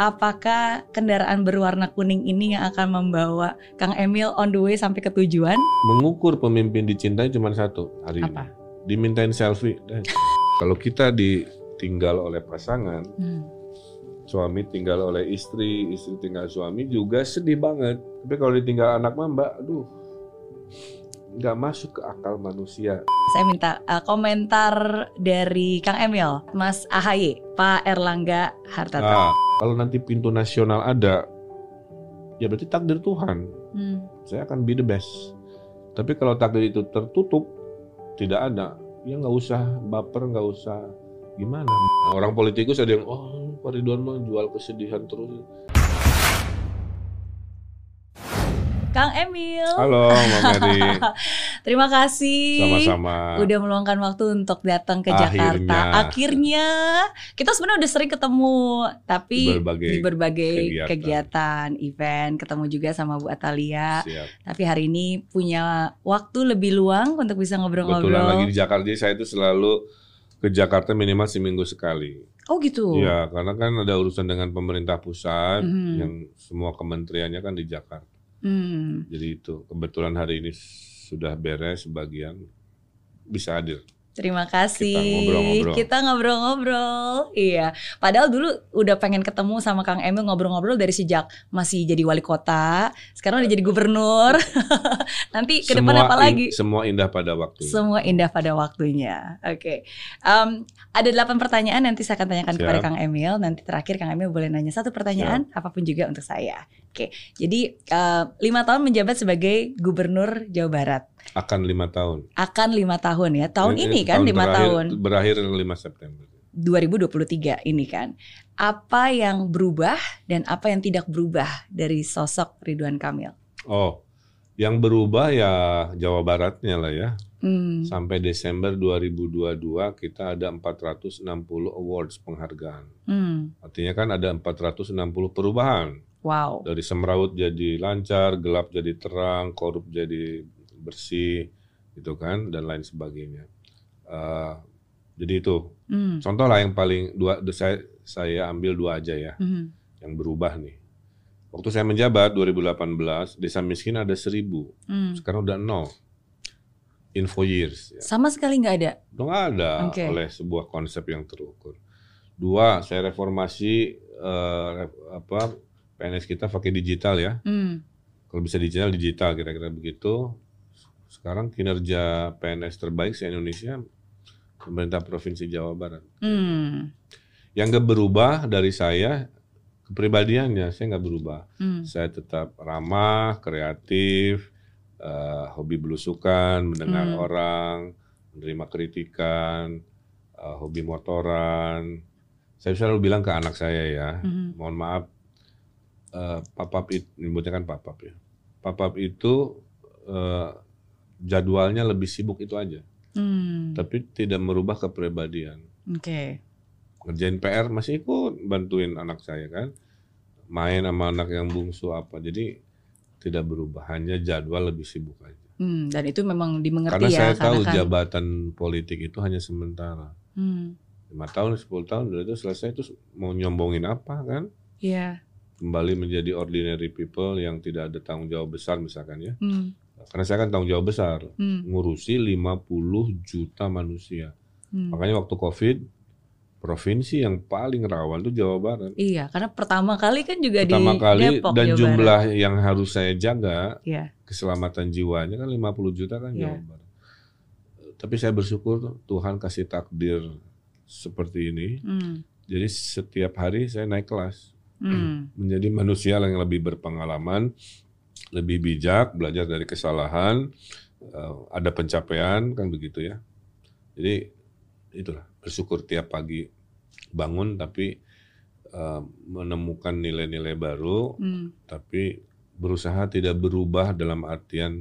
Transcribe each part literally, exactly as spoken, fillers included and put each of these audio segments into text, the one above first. Apakah kendaraan berwarna kuning ini yang akan membawa Kang Emil on the way sampai ke tujuan? Mengukur pemimpin dicintai cuma satu hari ini. Apa? Dimintain selfie. Kalau kita ditinggal oleh pasangan, hmm. suami tinggal oleh istri, istri tinggal suami juga sedih banget. Tapi kalau ditinggal anak mah mbak, aduh, nggak masuk ke akal manusia. Saya minta uh, komentar dari Kang Emil, Mas A H Y, Pak Erlangga Hartarto. Nah, kalau nanti pintu nasional ada, ya berarti takdir Tuhan. Hmm. Saya akan be the best. Tapi kalau takdir itu tertutup, tidak ada, ya nggak usah baper, nggak usah gimana. Nah, orang politikus ada yang, oh Pak Ridwan mah jual kesedihan terus. Kang Emil, halo Mbak Mary. Terima kasih. Sama-sama. Udah meluangkan waktu untuk datang ke Akhirnya. Jakarta. Akhirnya kita sebenarnya udah sering ketemu, tapi di berbagai, di berbagai kegiatan. kegiatan, event, ketemu juga sama Bu Atalia. Siap. Tapi hari ini punya waktu lebih luang untuk bisa ngobrol-ngobrol. Kebetulan lagi di Jakarta, jadi saya itu selalu ke Jakarta minimal seminggu sekali. Oh gitu. Ya, karena kan ada urusan dengan pemerintah pusat mm-hmm. yang semua kementeriannya kan di Jakarta. Hmm. Jadi itu kebetulan hari ini sudah beres sebagian bisa hadir. Terima kasih. Kita ngobrol-ngobrol. Kita ngobrol-ngobrol. Iya. Padahal dulu udah pengen ketemu sama Kang Emil ngobrol-ngobrol dari sejak masih jadi wali kota. Sekarang udah jadi gubernur. Nanti ke depan apa lagi? In, semua indah pada waktunya. Semua indah pada waktunya. Oke. Okay. Um, ada delapan pertanyaan nanti saya akan tanyakan Siap. kepada Kang Emil. Nanti terakhir Kang Emil boleh nanya satu pertanyaan Siap. apapun juga untuk saya. Oke. Okay. Jadi uh, lima tahun menjabat sebagai gubernur Jawa Barat. Akan lima tahun. Akan lima tahun ya. Tahun ini, ini kan lima tahun. Berakhir lima September. dua ribu dua puluh tiga ini kan. Apa yang berubah dan apa yang tidak berubah dari sosok Ridwan Kamil? Oh, yang berubah ya Jawa Baratnya lah ya. Hmm. Sampai Desember dua ribu dua puluh dua kita ada empat ratus enam puluh awards penghargaan. Hmm. Artinya kan ada empat ratus enam puluh perubahan. Wow. Dari semrawut jadi lancar, gelap jadi terang, korup jadi bersih, gitu kan, dan lain sebagainya. Uh, jadi itu, mm. contoh lah yang paling dua, saya, saya ambil dua aja ya, mm. yang berubah nih. Waktu saya menjabat dua ribu delapan belas, desa miskin ada seribu, mm. sekarang udah nol. In four years. Ya. Sama sekali nggak ada? Nggak ada, okay. oleh sebuah konsep yang terukur. Dua, saya reformasi uh, apa P N S kita pakai digital ya. Mm. Kalau bisa digital, digital kira-kira begitu. Sekarang kinerja P N S terbaik se-Indonesia, pemerintah Provinsi Jawa Barat. Hmm. Yang nggak berubah dari saya, kepribadiannya saya nggak berubah. Hmm. Saya tetap ramah, kreatif, uh, hobi belusukan, mendengar hmm. orang, menerima kritikan, uh, hobi motoran. Saya selalu bilang ke anak saya ya, hmm. mohon maaf, uh, papap itu, nyebutnya kan papap ya. Papap itu... Uh, jadwalnya lebih sibuk itu aja, hmm. tapi tidak merubah kepribadian. Oke. Okay. Ngerjain P R masih ikut bantuin anak saya kan, main sama anak yang bungsu apa, jadi tidak berubah, hanya jadwal lebih sibuk aja. Hmm, dan itu memang dimengerti karena ya. Karena saya tahu kan... jabatan politik itu hanya sementara, hmm. lima tahun, sepuluh tahun, itu selesai terus mau nyombongin apa kan? Iya. Yeah. Kembali menjadi ordinary people yang tidak ada tanggung jawab besar misalkan ya. Hmm. Karena saya kan tanggung jawab besar, hmm. ngurusi lima puluh juta manusia. Hmm. Makanya waktu COVID, provinsi yang paling rawan itu Jawa Barat. Iya, karena pertama kali kan juga pertama di kali, Depok, dan Jawa jumlah Barat. Yang harus saya jaga, yeah. keselamatan jiwanya kan lima puluh juta kan yeah. Jawa Barat. Tapi saya bersyukur Tuhan kasih takdir seperti ini. Hmm. Jadi setiap hari saya naik kelas. Hmm. Menjadi manusia yang lebih berpengalaman, lebih bijak, belajar dari kesalahan, ada pencapaian, kan begitu ya. Jadi itulah, bersyukur tiap pagi bangun tapi uh, menemukan nilai-nilai baru, hmm. tapi berusaha tidak berubah dalam artian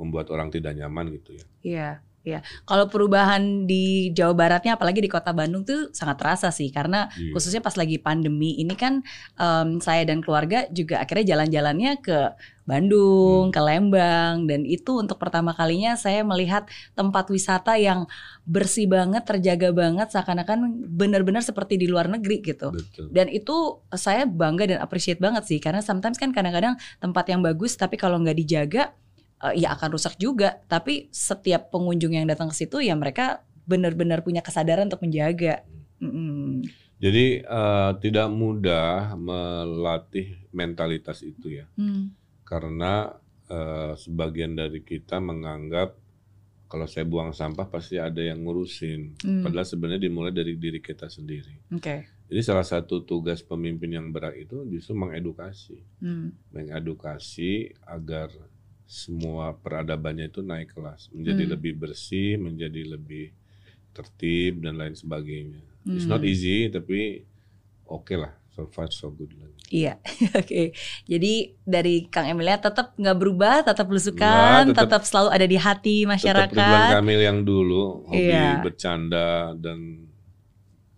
membuat orang tidak nyaman gitu ya. Iya, iya. Kalau perubahan di Jawa Baratnya, apalagi di Kota Bandung tuh sangat terasa sih, karena iya. khususnya pas lagi pandemi ini kan um, saya dan keluarga juga akhirnya jalan-jalannya ke Bandung, hmm. ke Lembang, dan itu untuk pertama kalinya saya melihat tempat wisata yang bersih banget, terjaga banget, seakan-akan benar-benar seperti di luar negeri gitu. Betul. Dan itu saya bangga dan appreciate banget sih, karena sometimes kan kadang-kadang tempat yang bagus tapi kalau nggak dijaga ya akan rusak juga. Tapi setiap pengunjung yang datang ke situ ya mereka benar-benar punya kesadaran untuk menjaga. Mm. Jadi uh, tidak mudah melatih mentalitas itu ya. Mm. Karena uh, sebagian dari kita menganggap kalau saya buang sampah pasti ada yang ngurusin. Hmm. Padahal sebenarnya dimulai dari diri kita sendiri. Okay. Jadi salah satu tugas pemimpin yang berat itu justru mengedukasi. Hmm. Mengedukasi agar semua peradabannya itu naik kelas. Menjadi hmm. lebih bersih, menjadi lebih tertib dan lain sebagainya. Hmm. It's not easy tapi oke okay lah. So far so good lagi. Iya, oke. Okay. Jadi dari Kang Emilia tetap nggak berubah, tetap belusukan, nah, tetap selalu ada di hati masyarakat. Tetap Ridwan Kamil yang dulu, hobi iya. bercanda dan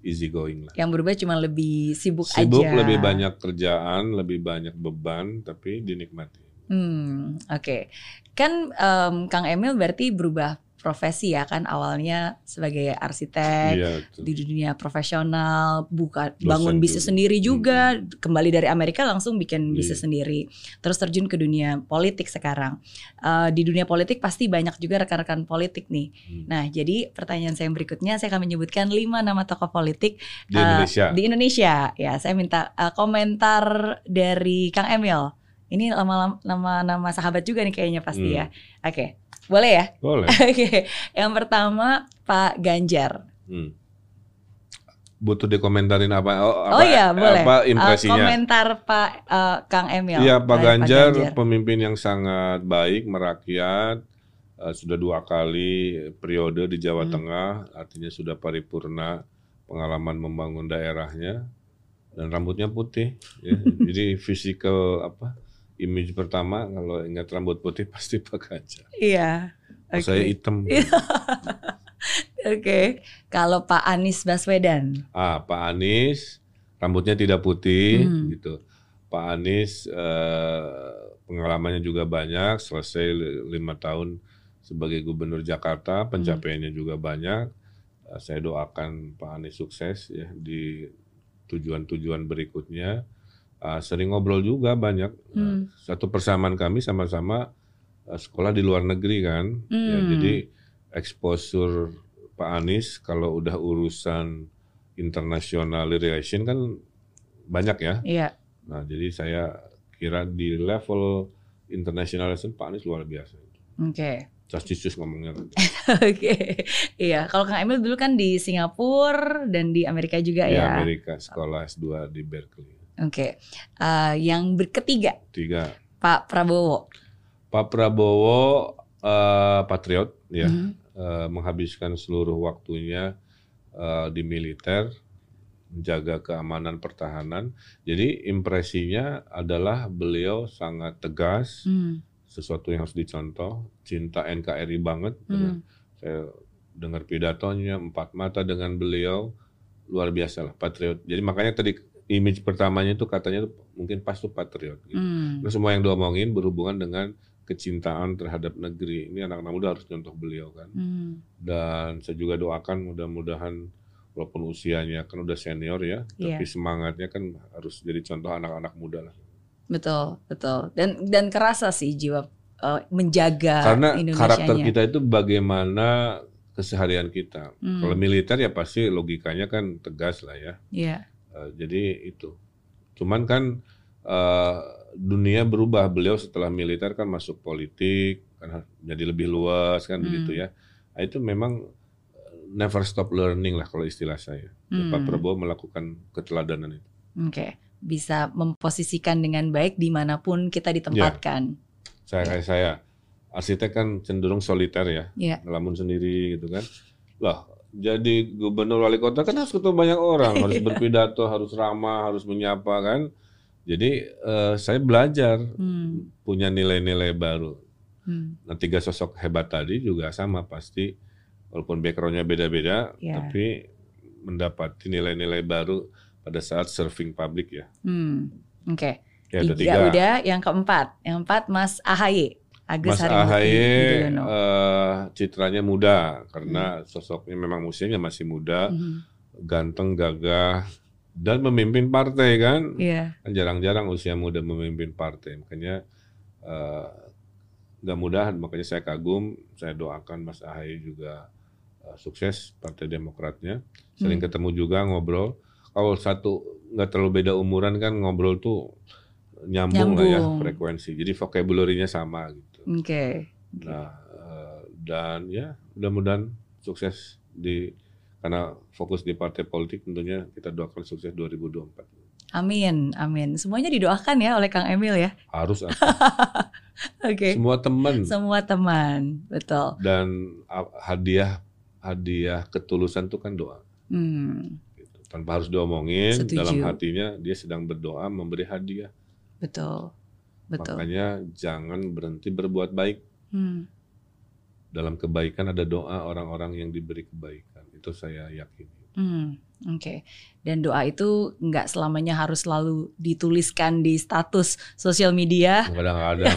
easy going lah. Yang berubah cuma lebih sibuk, sibuk aja. Sibuk, lebih banyak kerjaan, lebih banyak beban, tapi dinikmati. Hmm, oke. Okay. Kan um, Kang Emil berarti berubah profesi ya, kan awalnya sebagai arsitek, iya, di dunia profesional, buka dosen, bangun bisnis sendiri juga, hmm. kembali dari Amerika langsung bikin iya. bisnis sendiri, terus terjun ke dunia politik sekarang. Uh, di dunia politik pasti banyak juga rekan-rekan politik nih. Hmm. Nah, jadi pertanyaan saya yang berikutnya, saya akan menyebutkan lima nama tokoh politik di, uh, Indonesia. di Indonesia. Ya, saya minta uh, komentar dari Kang Emil. Ini nama-nama sahabat juga nih kayaknya pasti hmm. ya. Oke. Okay. Boleh ya? Boleh. Oke, yang pertama Pak Ganjar. Hmm. Butuh dikomentarin apa? Oh, apa, oh iya, boleh. Apa impresinya? Uh, komentar Pak uh, Kang Emil. Iya, Pak, Pak Ganjar pemimpin yang sangat baik, merakyat. Uh, sudah dua kali periode di Jawa hmm. Tengah, artinya sudah paripurna pengalaman membangun daerahnya. Dan rambutnya putih. Ya. Jadi physical apa? Image pertama kalau ingat rambut putih pasti Pak Ganjar. Iya. Okay. Saya hitam. Oke. Okay. Kalau Pak Anies Baswedan. Ah, Pak Anies rambutnya tidak putih hmm. gitu. Pak Anies eh, pengalamannya juga banyak, selesai lima tahun sebagai gubernur Jakarta, pencapaiannya hmm. juga banyak. Saya doakan Pak Anies sukses ya di tujuan-tujuan berikutnya. Uh, sering ngobrol juga banyak. Hmm. Satu persamaan kami sama-sama uh, sekolah di luar negeri kan. Hmm. Ya, jadi exposure Pak Anies kalau udah urusan international relation kan banyak ya. Iya. Nah, jadi saya kira di level international relation Pak Anies luar biasa. Oke. Okay. Justis ngomongnya. Oke, okay. Iya. Kalau Kang Emil dulu kan di Singapura dan di Amerika juga ya. Di ya? Amerika, sekolah S dua di Berkeley. Oke, okay. uh, yang berketiga, Tiga. Pak Prabowo. Pak Prabowo uh, patriot, ya, mm-hmm. uh, menghabiskan seluruh waktunya uh, di militer, menjaga keamanan pertahanan. Jadi impresinya adalah beliau sangat tegas, mm. sesuatu yang harus dicontoh, cinta N K R I banget. Mm. Saya dengar pidatonya empat mata dengan beliau, luar biasa lah, patriot. Jadi makanya tadi image pertamanya itu katanya mungkin pas tuh patriot gitu. Hmm. Nah, semua yang diomongin berhubungan dengan kecintaan terhadap negeri. Ini anak-anak muda harus contoh beliau kan. Hmm. Dan saya juga doakan mudah-mudahan walaupun usianya kan udah senior ya, yeah. tapi semangatnya kan harus jadi contoh anak-anak muda lah. Betul, betul. Dan dan kerasa sih jiwa uh, menjaga Karena Indonesianya. Karakter kita itu bagaimana keseharian kita. Hmm. Kalau militer ya pasti logikanya kan tegas lah ya. Iya. Yeah. Jadi itu, cuman kan uh, dunia berubah, beliau setelah militer kan masuk politik, kan jadi lebih luas kan hmm. begitu ya. Nah, itu memang never stop learning lah kalau istilah saya. Hmm. Pak Prabowo melakukan keteladanan itu. Oke, okay. Bisa memposisikan dengan baik dimanapun kita ditempatkan. Ya. Saya kayak saya, arsitek kan cenderung soliter ya, ya. Ngelamun sendiri gitu kan. Loh. Jadi gubernur wali kota kan harus ketemu banyak orang, harus berpidato, harus ramah, harus menyapa kan. Jadi uh, saya belajar hmm. punya nilai-nilai baru. Hmm. Nah, tiga sosok hebat tadi juga sama pasti, walaupun backgroundnya beda-beda, yeah. tapi mendapati nilai-nilai baru pada saat serving publik ya. Hmm. Oke, okay. Ya, tiga, tiga udah, yang keempat, yang keempat Mas A H Y. Agus Mas A H Y uh, citranya muda karena hmm. sosoknya memang usianya masih muda, hmm. ganteng, gagah dan memimpin partai kan. Yeah. Jarang-jarang usia muda memimpin partai, makanya uh, mudah-mudahan, makanya saya kagum, saya doakan Mas A H Y juga uh, sukses Partai Demokratnya. Sering hmm. ketemu juga ngobrol. Kalau satu nggak terlalu beda umuran kan ngobrol tuh nyambung, nyambung. lah ya frekuensi. Jadi vocabulary-nya sama gitu. Oke. Okay. Nah, dan ya mudah-mudahan sukses di, karena fokus di partai politik tentunya kita doakan sukses dua ribu dua puluh empat. Amin, amin. Semuanya didoakan ya oleh Kang Emil ya. Harus. Oke. Okay. Semua teman. Semua teman, betul. Dan hadiah hadiah ketulusan itu kan doa. Hmm. Gitu. Tanpa harus diomongin, setuju. Dalam hatinya dia sedang berdoa memberi hadiah. Betul. Betul. Makanya jangan berhenti berbuat baik. Hmm. Dalam kebaikan ada doa orang-orang yang diberi kebaikan. Itu saya yakin. Hmm. Oke. Okay. Dan doa itu nggak selamanya harus selalu dituliskan di status sosial media. Kadang-kadang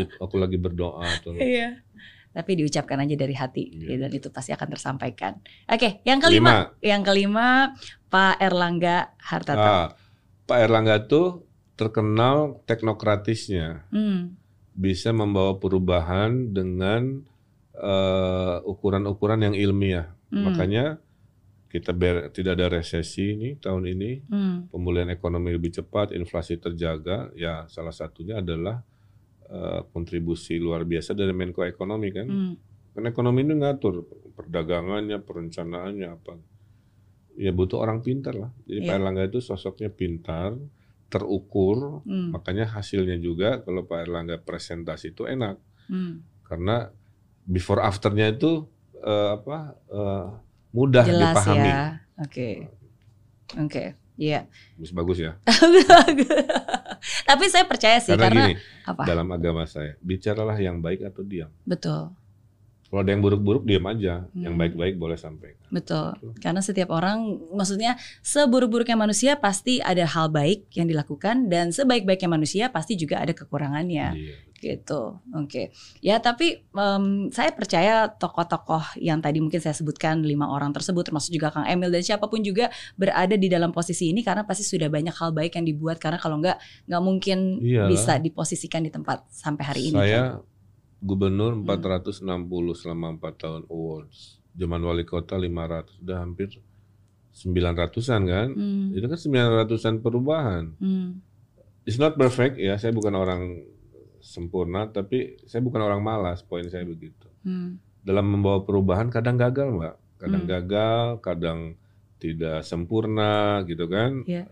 ya, aku lagi berdoa. Atau... Iya. Tapi diucapkan aja dari hati. Yeah. Dan itu pasti akan tersampaikan. Oke. Okay. Yang kelima. Lima. Yang kelima Pak Erlangga Hartarto. Ah, Pak Erlangga tuh terkenal teknokratisnya, hmm. bisa membawa perubahan dengan ukuran-ukuran uh, yang ilmiah. Hmm. Makanya kita ber, tidak ada resesi ini tahun ini, hmm. pemulihan ekonomi lebih cepat, inflasi terjaga. Ya salah satunya adalah uh, kontribusi luar biasa dari Menko Ekonomi kan. Hmm. Karena ekonomi ini ngatur perdagangannya, perencanaannya apa. Ya butuh orang pintar lah. Jadi yeah. Pak Erlangga itu sosoknya pintar, terukur, hmm. makanya hasilnya juga kalau Pak Erlangga presentasi itu enak, hmm. karena before afternya itu uh, apa uh, mudah jelas dipahami. Jelas ya, oke, okay. oke, okay. iya. Yeah. Bagus ya. Tapi saya percaya sih karena, karena gini, apa? Dalam agama saya bicaralah yang baik atau diam. Betul. Kalau ada yang buruk-buruk diam aja, hmm. yang baik-baik boleh sampaikan. Betul. Betul, karena setiap orang, maksudnya seburuk-buruknya manusia pasti ada hal baik yang dilakukan dan sebaik-baiknya manusia pasti juga ada kekurangannya, iya. gitu. Oke, okay. ya tapi um, saya percaya tokoh-tokoh yang tadi mungkin saya sebutkan lima orang tersebut, termasuk juga Kang Emil dan siapapun juga berada di dalam posisi ini karena pasti sudah banyak hal baik yang dibuat, karena kalau nggak nggak mungkin iyalah. Bisa diposisikan di tempat sampai hari ini. Saya. Kan? Gubernur empat ratus enam puluh hmm. selama empat tahun awards. Zaman wali kota lima ratus, udah hampir sembilan ratusan kan. Hmm. Itu kan sembilan ratusan perubahan. Hmm. It's not perfect ya, saya bukan orang sempurna tapi saya bukan orang malas, poin saya begitu. Hmm. Dalam membawa perubahan kadang gagal Mbak, kadang hmm. gagal, kadang tidak sempurna gitu kan. Yeah.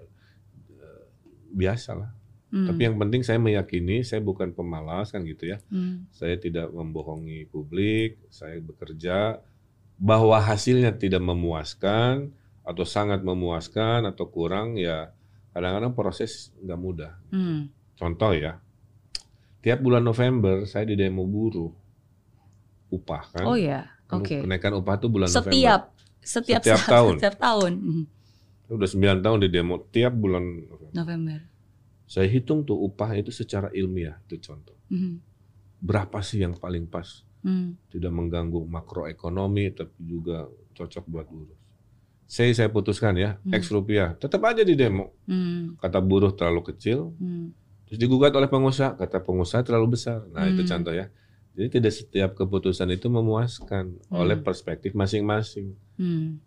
Biasalah. Hmm. Tapi yang penting saya meyakini saya bukan pemalas kan gitu ya. Hmm. Saya tidak membohongi publik, saya bekerja bahwa hasilnya tidak memuaskan atau sangat memuaskan atau kurang ya kadang-kadang proses nggak mudah. Hmm. Contoh ya, tiap bulan November saya di demo buruh upah kan. Oh ya, oke. Okay. Kenaikan upah itu bulan setiap, November. Setiap setiap tahun. Setiap tahun. Hmm. Udah sembilan tahun di demo tiap bulan November. November. Saya hitung tuh upah itu secara ilmiah, itu contoh. Mm. Berapa sih yang paling pas? Mm. Tidak mengganggu makroekonomi, tapi juga cocok buat buruh. Saya saya putuskan ya, mm. X rupiah, tetap aja di demo. Mm. Kata buruh terlalu kecil, mm. terus digugat oleh pengusaha, kata pengusaha terlalu besar. Nah mm. itu contoh ya. Jadi tidak setiap keputusan itu memuaskan mm. oleh perspektif masing-masing. Mm.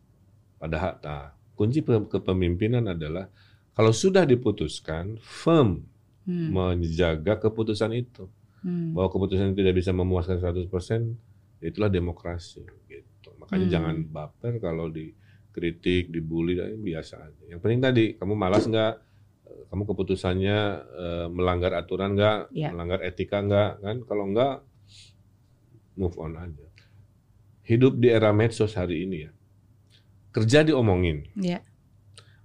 Padahal, nah, kunci kepemimpinan adalah kalau sudah diputuskan, firm hmm. menjaga keputusan itu. Hmm. Bahwa keputusan itu tidak bisa memuaskan seratus persen, itulah demokrasi. Gitu. Makanya hmm. jangan baper kalau dikritik, dibully, biasa aja. Yang penting tadi, kamu malas nggak? Kamu keputusannya uh, melanggar aturan nggak? Yeah. Melanggar etika nggak? Kan? Kalau nggak, move on aja. Hidup di era medsos hari ini ya, kerja diomongin. Yeah.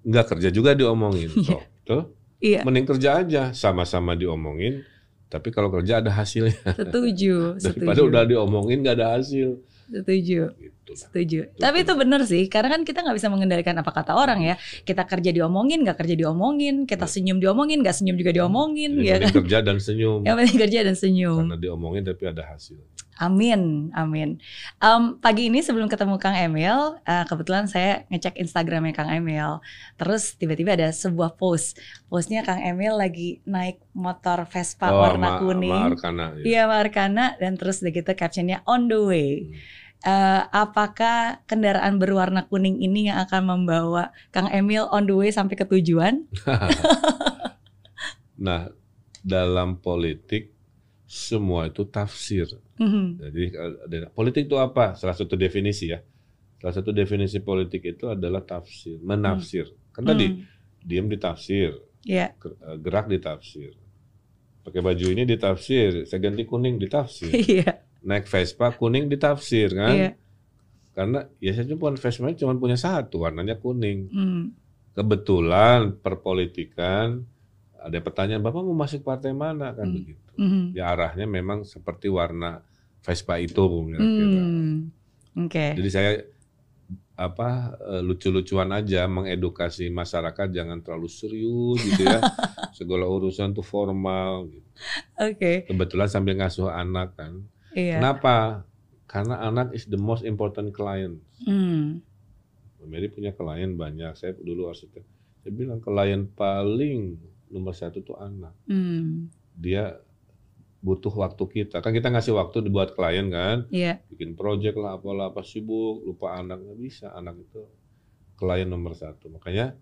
Nggak kerja juga diomongin, yeah. toh, yeah. mending kerja aja, sama-sama diomongin. Tapi kalau kerja ada hasilnya. Setuju. Daripada setuju. Udah diomongin nggak ada hasil, Setuju, gitu. Setuju. Gitu. Tapi itu benar sih, karena kan kita nggak bisa mengendalikan apa kata orang ya. Kita kerja diomongin, nggak kerja diomongin. Kita senyum diomongin, nggak senyum juga diomongin. Yang penting kerja dan senyum. Yang penting kerja dan senyum. Karena diomongin tapi ada hasil. Amin, amin. Um, pagi ini sebelum ketemu Kang Emil, uh, kebetulan saya ngecek Instagramnya Kang Emil. Terus tiba-tiba ada sebuah post. Postnya Kang Emil lagi naik motor Vespa oh, warna ma, kuning. Iya, ma Arkana, ya. ma Arkana. Dan terus udah gitu captionnya on the way. Hmm. Uh, apakah kendaraan berwarna kuning ini yang akan membawa Kang Emil on the way sampai ke tujuan? Nah, dalam politik semua itu tafsir. Mm-hmm. Jadi politik itu apa? Salah satu definisi ya. Salah satu definisi politik itu adalah tafsir, menafsir. Mm. Kan tadi mm. diam ditafsir, yeah. gerak ditafsir, pakai baju ini ditafsir, saya ganti kuning ditafsir. Yeah. Naik Vespa kuning ditafsir kan, iya. Karena ya saya cuma Vespa cuma punya satu warnanya kuning. Mm. Kebetulan perpolitikan ada pertanyaan bapak mau masuk partai mana kan mm. begitu. Mm-hmm. Ya arahnya memang seperti warna Vespa itu kira-kira. Mm. Okay. Jadi saya apa lucu-lucuan aja mengedukasi masyarakat jangan terlalu serius gitu ya. Segala urusan tuh formal. Gitu. Oke. Okay. Kebetulan sambil ngasuh anak kan. Iya. Kenapa? Karena anak is the most important client. Mm. Mary punya klien banyak. Saya dulu arsitek. Saya bilang klien paling nomor satu tuh anak. Mm. Dia butuh waktu kita. Kan kita ngasih waktu buat klien kan. Yeah. Bikin project lah, apalah, apa sibuk, lupa anak nggak bisa. Anak itu klien nomor satu. Makanya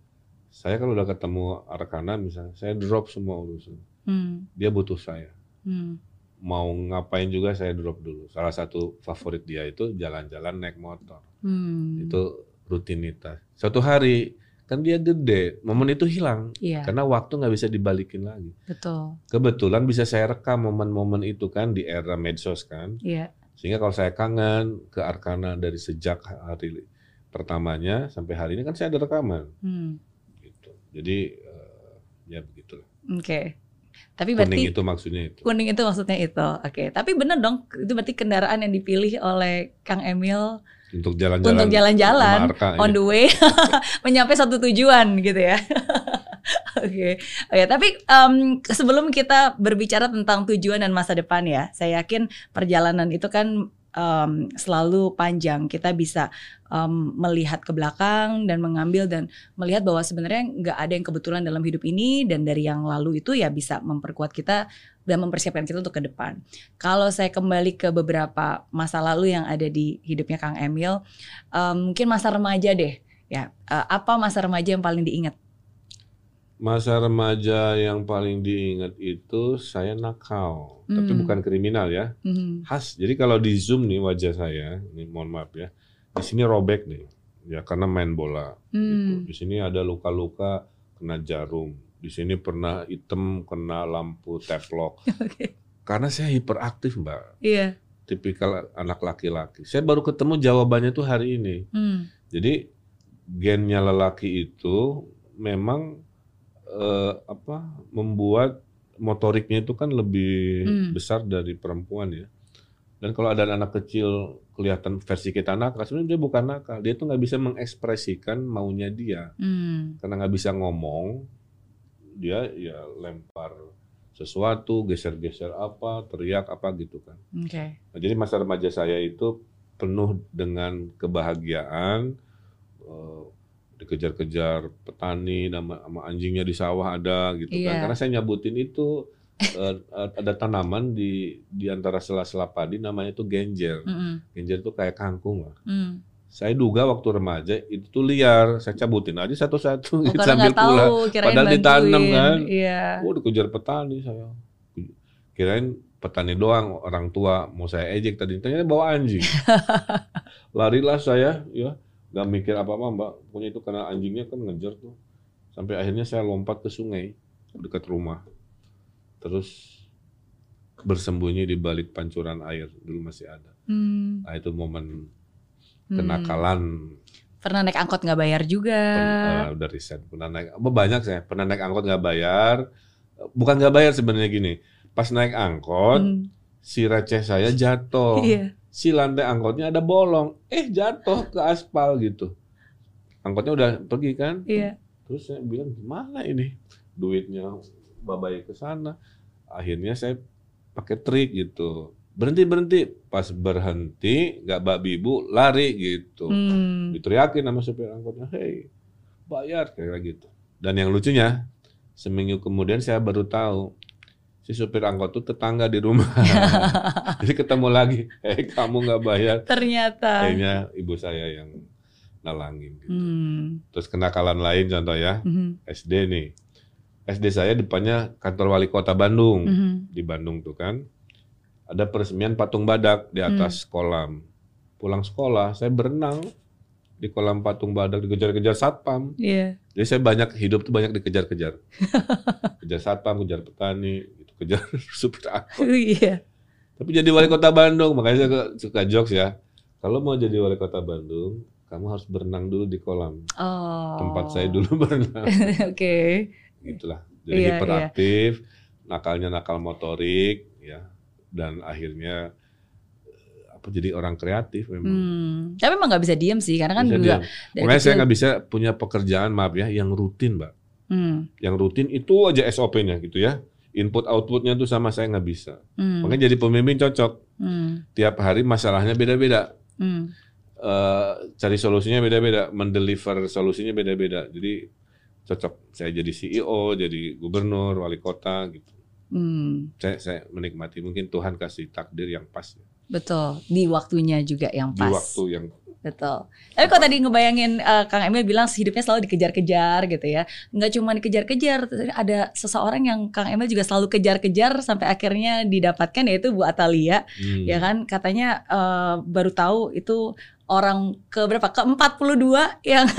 saya kalau udah ketemu Arkana misalnya, saya drop semua urusan. Mm. Dia butuh saya. Mm. Mau ngapain juga saya drop dulu. Salah satu favorit dia itu jalan-jalan naik motor. Hmm. Itu rutinitas. Suatu hari kan dia gede, momen itu hilang yeah. karena waktu nggak bisa dibalikin lagi. Betul. Kebetulan bisa saya rekam momen-momen itu kan di era medsos kan. Yeah. Sehingga kalau saya kangen ke Arkana dari sejak hari pertamanya sampai hari ini kan saya ada rekaman. Hmm. Gitu. Jadi uh, ya begitulah. Oke. Okay. Tapi berarti kuning itu maksudnya itu. Kuning itu maksudnya itu. Oke, okay. Tapi benar dong, itu berarti kendaraan yang dipilih oleh Kang Emil untuk jalan-jalan. Untuk jalan-jalan on the way menyampe satu tujuan gitu ya. Oke. Okay. Oh ya, tapi um, sebelum kita berbicara tentang tujuan dan masa depan ya, saya yakin perjalanan itu kan Um, selalu panjang, kita bisa um, melihat ke belakang dan mengambil dan melihat bahwa sebenarnya nggak ada yang kebetulan dalam hidup ini dan dari yang lalu itu ya bisa memperkuat kita dan mempersiapkan kita untuk ke depan. Kalau saya kembali ke beberapa masa lalu yang ada di hidupnya Kang Emil, um, mungkin masa remaja deh. Ya, uh, apa masa remaja yang paling diingat? Masa remaja yang paling diingat itu saya nakal, mm. tapi bukan kriminal ya, mm. khas. Jadi kalau di zoom nih wajah saya, ini mohon maaf ya, di sini robek nih, ya karena main bola. Mm. Gitu. Di sini ada luka-luka kena jarum, di sini pernah hitam kena lampu teflon. Okay. Karena saya hiperaktif mbak, yeah. tipikal anak laki-laki. Saya baru ketemu jawabannya tuh hari ini. Mm. Jadi gennya lelaki itu memang Uh, apa membuat motoriknya itu kan lebih mm. besar dari perempuan ya. Dan kalau ada anak kecil kelihatan versi kita nakal, sebenarnya dia bukan nakal, dia tuh nggak bisa mengekspresikan maunya dia, mm. karena nggak bisa ngomong, dia ya lempar sesuatu, geser-geser apa, teriak apa gitu kan. Okay. Nah, jadi masa remaja saya itu penuh dengan kebahagiaan. Uh, dikejar-kejar petani sama, sama anjingnya di sawah ada gitu yeah. kan karena saya nyabutin itu uh, ada tanaman di di antara sela-sela padi namanya itu genjer. Mm-hmm. Genjer itu kayak kangkung lah. Mm. Saya duga waktu remaja itu tuh liar, saya cabutin aja satu-satu oh, sambil pulang padahal ditanam kan. Yeah. Oh, dikejar petani saya. Kirain petani doang orang tua mau saya ejek tadi ternyata bawa anjing. Larilah saya ya. Gak mikir apa-apa mbak, pokoknya itu karena anjingnya kan ngejar tuh. Sampai akhirnya saya lompat ke sungai dekat rumah. Terus bersembunyi di balik pancuran air, dulu masih ada. Hmm. Nah itu momen kenakalan. Hmm. Pernah naik angkot gak bayar juga? Pern, uh, udah riset, pernah naik, banyak saya. Pernah naik angkot gak bayar, bukan gak bayar sebenarnya gini. Pas naik angkot, hmm. si receh saya jatuh. Yeah. si lantai angkotnya ada bolong, eh jatuh ke aspal gitu. Angkotnya udah pergi kan? Iya. Terus saya bilang gimana ini? Duitnya babai ke sana. Akhirnya saya pakai trik gitu. Berhenti berhenti, pas berhenti nggak babi ibu lari gitu. Hmm. Diteriakin sama supir angkotnya, "Hei, bayar," kayak gitu. Dan yang lucunya, seminggu kemudian saya baru tahu si supir angkot tuh tetangga di rumah. Jadi ketemu lagi, eh hey, kamu nggak bayar. Ternyata. Kayaknya ibu saya yang nalangin gitu. Hmm. Terus kenakalan lain contoh ya, hmm. S D nih. S D saya depannya kantor wali kota Bandung. Hmm. Di Bandung tuh kan, ada peresmian patung badak di atas hmm. kolam. Pulang sekolah, saya berenang di kolam patung badak, dikejar-kejar satpam. Yeah. Jadi saya banyak, hidup tuh banyak dikejar-kejar. Kejar satpam, kejar petani, kejar supir angkot. Iya. Tapi jadi wali kota Bandung, makanya saya suka jokes ya. Kalau mau jadi wali kota Bandung, kamu harus berenang dulu di kolam. Oh. Tempat saya dulu berenang. Oke. Okay. Gitulah. Jadi iya, hiperaktif, iya. Nakalnya nakal motorik, ya. Dan akhirnya apa? Jadi orang kreatif memang. Hmm. Tapi emang nggak bisa diem sih, karena kan juga. Makanya saya nggak bisa punya pekerjaan, maaf ya, yang rutin, Mbak. Hmm. Yang rutin itu aja S O P-nya gitu ya. Input outputnya tuh sama saya nggak bisa, hmm. makanya jadi pemimpin cocok. Hmm. Tiap hari masalahnya beda-beda, hmm. e, cari solusinya beda-beda, mendeliver solusinya beda-beda. Jadi cocok. Saya jadi C E O, jadi gubernur, wali kota gitu. Hmm. Saya, saya menikmati. Mungkin Tuhan kasih takdir yang pas. Betul. Di waktunya juga yang pas. Di waktu yang betul. Tapi kok tadi ngebayangin uh, Kang Emil bilang hidupnya selalu dikejar-kejar gitu ya. Nggak cuma dikejar-kejar, ada seseorang yang Kang Emil juga selalu kejar-kejar sampai akhirnya didapatkan, yaitu Bu Atalia. Hmm. Ya kan, katanya uh, baru tahu itu orang ke berapa? ke empat puluh dua yang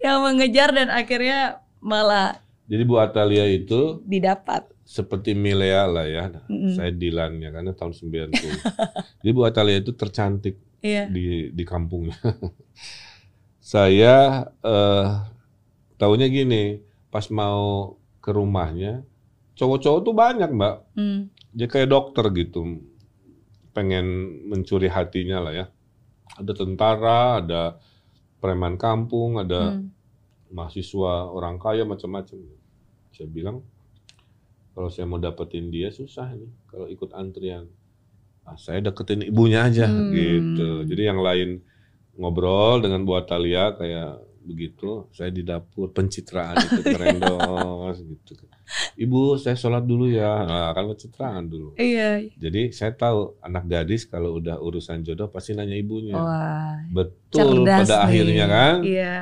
yang mengejar dan akhirnya malah. Jadi Bu Atalia itu didapat. Seperti Milea lah ya. Mm-hmm. Saya Dilan ya, karena tahun sembilan puluh. Jadi Bu Atalia itu tercantik. Yeah. Di di kampungnya. Saya eh, tahunya gini, pas mau ke rumahnya, cowok-cowok tuh banyak, Mbak. Mm. Dia kayak dokter gitu, pengen mencuri hatinya lah ya. Ada tentara, ada preman kampung, ada mm. mahasiswa orang kaya, macam-macam. Saya bilang, kalau saya mau dapetin dia susah nih, kalau ikut antrian. Nah, saya deketin ibunya aja, hmm. gitu. Jadi yang lain ngobrol dengan Bu Atalia kayak begitu, saya di dapur pencitraan itu keren dong, gitu. Ibu, saya sholat dulu ya. Nah, kan pencitraan dulu. Iya. Jadi saya tahu anak gadis kalau udah urusan jodoh pasti nanya ibunya. Wah, betul. Cerdas pada nih. Akhirnya kan. Iya.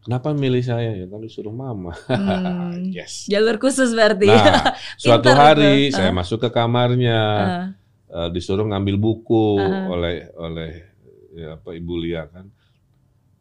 Kenapa milih saya? Ya kan disuruh mama. Hmm. Yes. Jalur khusus berarti. Nah, suatu hari betul. Saya uh. masuk ke kamarnya. Uh. Uh, disuruh ngambil buku uh-huh. oleh oleh ya apa Ibu Lia kan.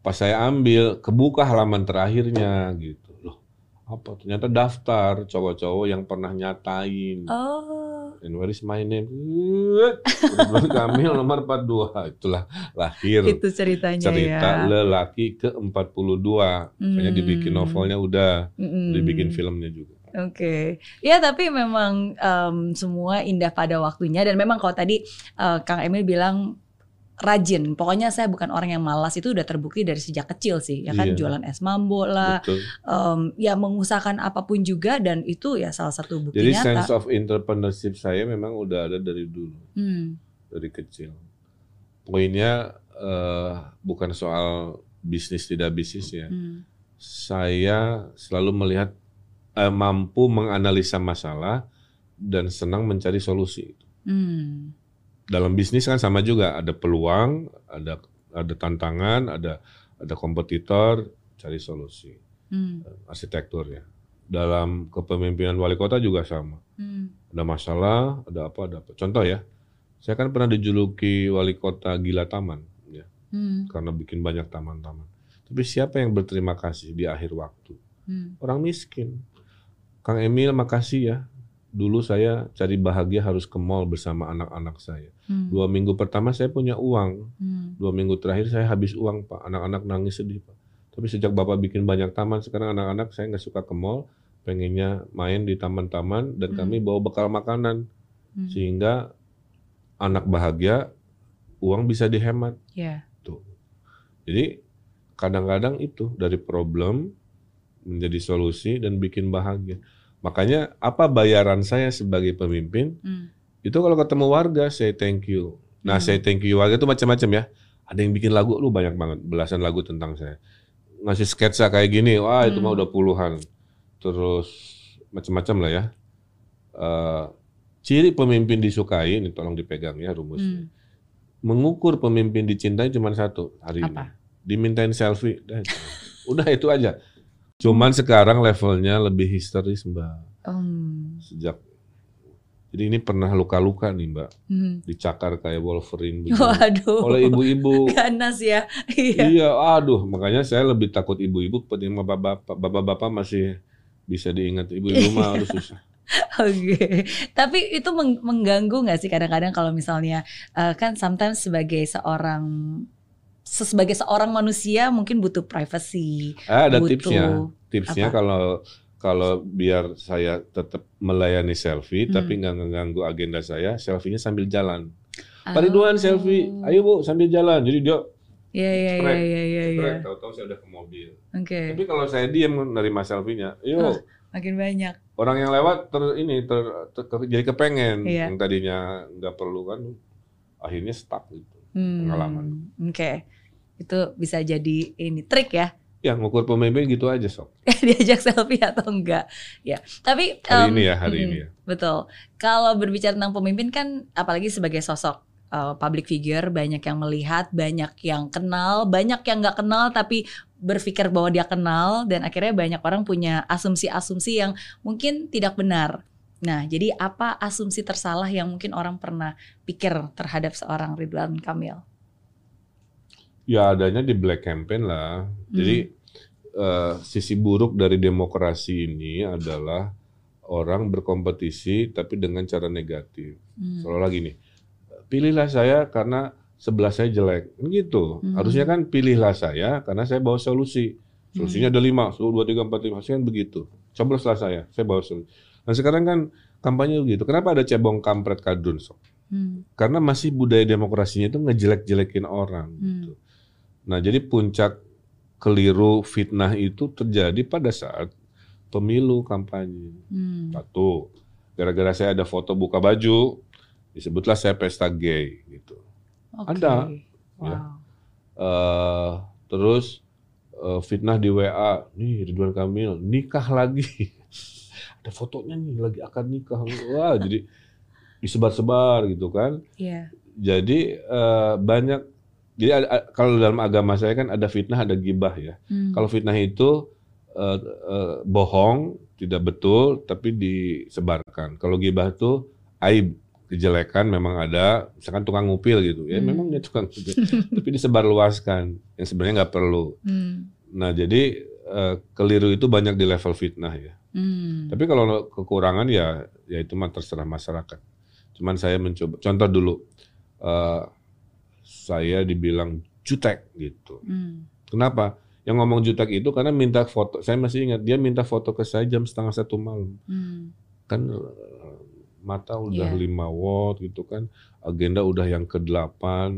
Pas saya ambil, kebuka halaman terakhirnya gitu. Loh, apa? Ternyata daftar cowok-cowok yang pernah nyatain. Oh. And where is my name? Ridwan Kamil nomor empat puluh dua. Itulah lahir. Itu ceritanya cerita ya. Lelaki ke empat puluh dua. Mm. Kayaknya dibikin novelnya udah, mm-hmm. dibikin filmnya juga. Oke, okay. Ya tapi memang um, semua indah pada waktunya, dan memang kalau tadi uh, Kang Emil bilang rajin, pokoknya saya bukan orang yang malas, itu udah terbukti dari sejak kecil sih, ya kan, iya. Jualan es mambo lah, um, ya mengusahakan apapun juga, dan itu ya salah satu bukti nyata. Jadi sense of entrepreneurship saya memang udah ada dari dulu, hmm. dari kecil. Poinnya uh, bukan soal bisnis tidak bisnis ya, hmm. saya selalu melihat mampu menganalisa masalah dan senang mencari solusi. Hmm. Dalam bisnis kan sama juga, ada peluang, ada ada tantangan, ada ada kompetitor, cari solusi. Hmm. Arsitekturnya. Dalam kepemimpinan wali kota juga sama. Hmm. Ada masalah, ada apa, ada apa. Contoh ya, saya kan pernah dijuluki wali kota gila taman, ya, hmm. karena bikin banyak taman-taman. Tapi siapa yang berterima kasih di akhir waktu? Hmm. Orang miskin. Kang Emil, makasih ya. Dulu saya cari bahagia harus ke mall bersama anak-anak saya. Hmm. Dua minggu pertama saya punya uang. Hmm. Dua minggu terakhir saya habis uang, Pak. Anak-anak nangis sedih, Pak. Tapi sejak Bapak bikin banyak taman, sekarang anak-anak saya nggak suka ke mall, pengennya main di taman-taman, dan hmm. kami bawa bekal makanan. Hmm. Sehingga anak bahagia, uang bisa dihemat. Yeah. Tuh. Jadi kadang-kadang itu dari problem menjadi solusi dan bikin bahagia. Makanya apa bayaran saya sebagai pemimpin, mm. itu kalau ketemu warga saya thank you. Nah mm. saya thank you warga itu macam-macam ya. Ada yang bikin lagu, lu banyak banget, belasan lagu tentang saya. Ngasih sketsa kayak gini, wah itu mm. mah udah puluhan. Terus macam-macam lah ya. Uh, ciri pemimpin disukai, ini tolong dipegang ya rumusnya. Mm. Mengukur pemimpin dicintai cuma satu hari apa? Ini. Dimintain selfie, dah, udah itu aja. Cuman sekarang levelnya lebih histeris mbak. Um. Sejak, jadi ini pernah luka-luka nih mbak, hmm. dicakar kayak Wolverine begini. Waduh. Oleh ibu-ibu. Ganas ya. Iya. Iya, aduh, makanya saya lebih takut ibu-ibu ketimbang bapak-bapak. Bapak-bapak masih bisa diingat, ibu-ibu mah harus susah. Oke, okay. Tapi itu mengganggu nggak sih kadang-kadang kalau misalnya uh, kan sometimes sebagai seorang Sebagai seorang manusia mungkin butuh privacy. Ah, ada butuh tipsnya. Tipsnya kalau kalau biar saya tetap melayani selfie hmm. tapi nggak mengganggu agenda saya, selfie-nya sambil jalan. Oh. Pak Ridwan selfie, ayo bu sambil jalan. Jadi dia ya ya ya ya ya. Tahu-tahu saya udah ke mobil. Oke. Okay. Tapi kalau saya diam menerima selfie-nya, yo oh, makin banyak. Orang yang lewat ter ini ter, ter, ter, ter jadi kepengen yeah. yang tadinya nggak perlu kan, akhirnya stuck gitu. Hmm, pengalaman. Oke, okay. Itu bisa jadi ini trik ya? Ya, ngukur pemimpin gitu aja sob. Diajak selfie atau enggak? Ya, tapi hari um, ini ya, hari hmm, ini ya. Betul. Kalau berbicara tentang pemimpin kan, apalagi sebagai sosok uh, public figure, banyak yang melihat, banyak yang kenal, banyak yang nggak kenal tapi berpikir bahwa dia kenal dan akhirnya banyak orang punya asumsi-asumsi yang mungkin tidak benar. Nah, jadi apa asumsi tersalah yang mungkin orang pernah pikir terhadap seorang Ridwan Kamil? Ya adanya di black campaign lah. Hmm. Jadi uh, sisi buruk dari demokrasi ini adalah orang berkompetisi tapi dengan cara negatif. Hmm. Seolah-olah gini, pilihlah saya karena sebelah saya jelek. Gitu, hmm. harusnya kan pilihlah saya karena saya bawa solusi. Solusinya hmm. ada lima, dua, tiga, empat, lima. Harusnya kan begitu. Cobloslah saya, saya bawa solusi. Nah sekarang kan kampanye begitu. Kenapa ada cebong kampret kadun sob? Hmm. Karena masih budaya demokrasinya itu ngejelek-jelekin orang. Hmm. Gitu. Nah jadi puncak keliru fitnah itu terjadi pada saat pemilu kampanye. Hmm. Satu, gara-gara saya ada foto buka baju, disebutlah saya pesta gay gitu. Okay. Ada. Wow. Ya. Uh, terus uh, fitnah di W A, nih Ridwan Kamil nikah lagi. Ada fotonya nih lagi akan nikah, wah jadi disebar-sebar gitu kan. Yeah. Jadi uh, banyak, jadi ada, kalau dalam agama saya kan ada fitnah ada gibah ya. Mm. Kalau fitnah itu uh, uh, bohong, tidak betul tapi disebarkan. Kalau gibah itu aib, kejelekan memang ada, misalkan tukang ngupil gitu ya, mm. memang dia tukang ngupil, tapi disebarluaskan yang sebenarnya nggak perlu. Mm. Nah jadi uh, keliru itu banyak di level fitnah ya. Hmm. Tapi kalau kekurangan ya, ya itu mah terserah masyarakat. Cuman saya mencoba, contoh dulu, uh, saya dibilang jutek gitu. Hmm. Kenapa? Yang ngomong jutek itu karena minta foto, saya masih ingat dia minta foto ke saya jam setengah satu malam. Hmm. Kan uh, mata udah yeah. lima watt gitu kan, agenda udah yang kedelapan.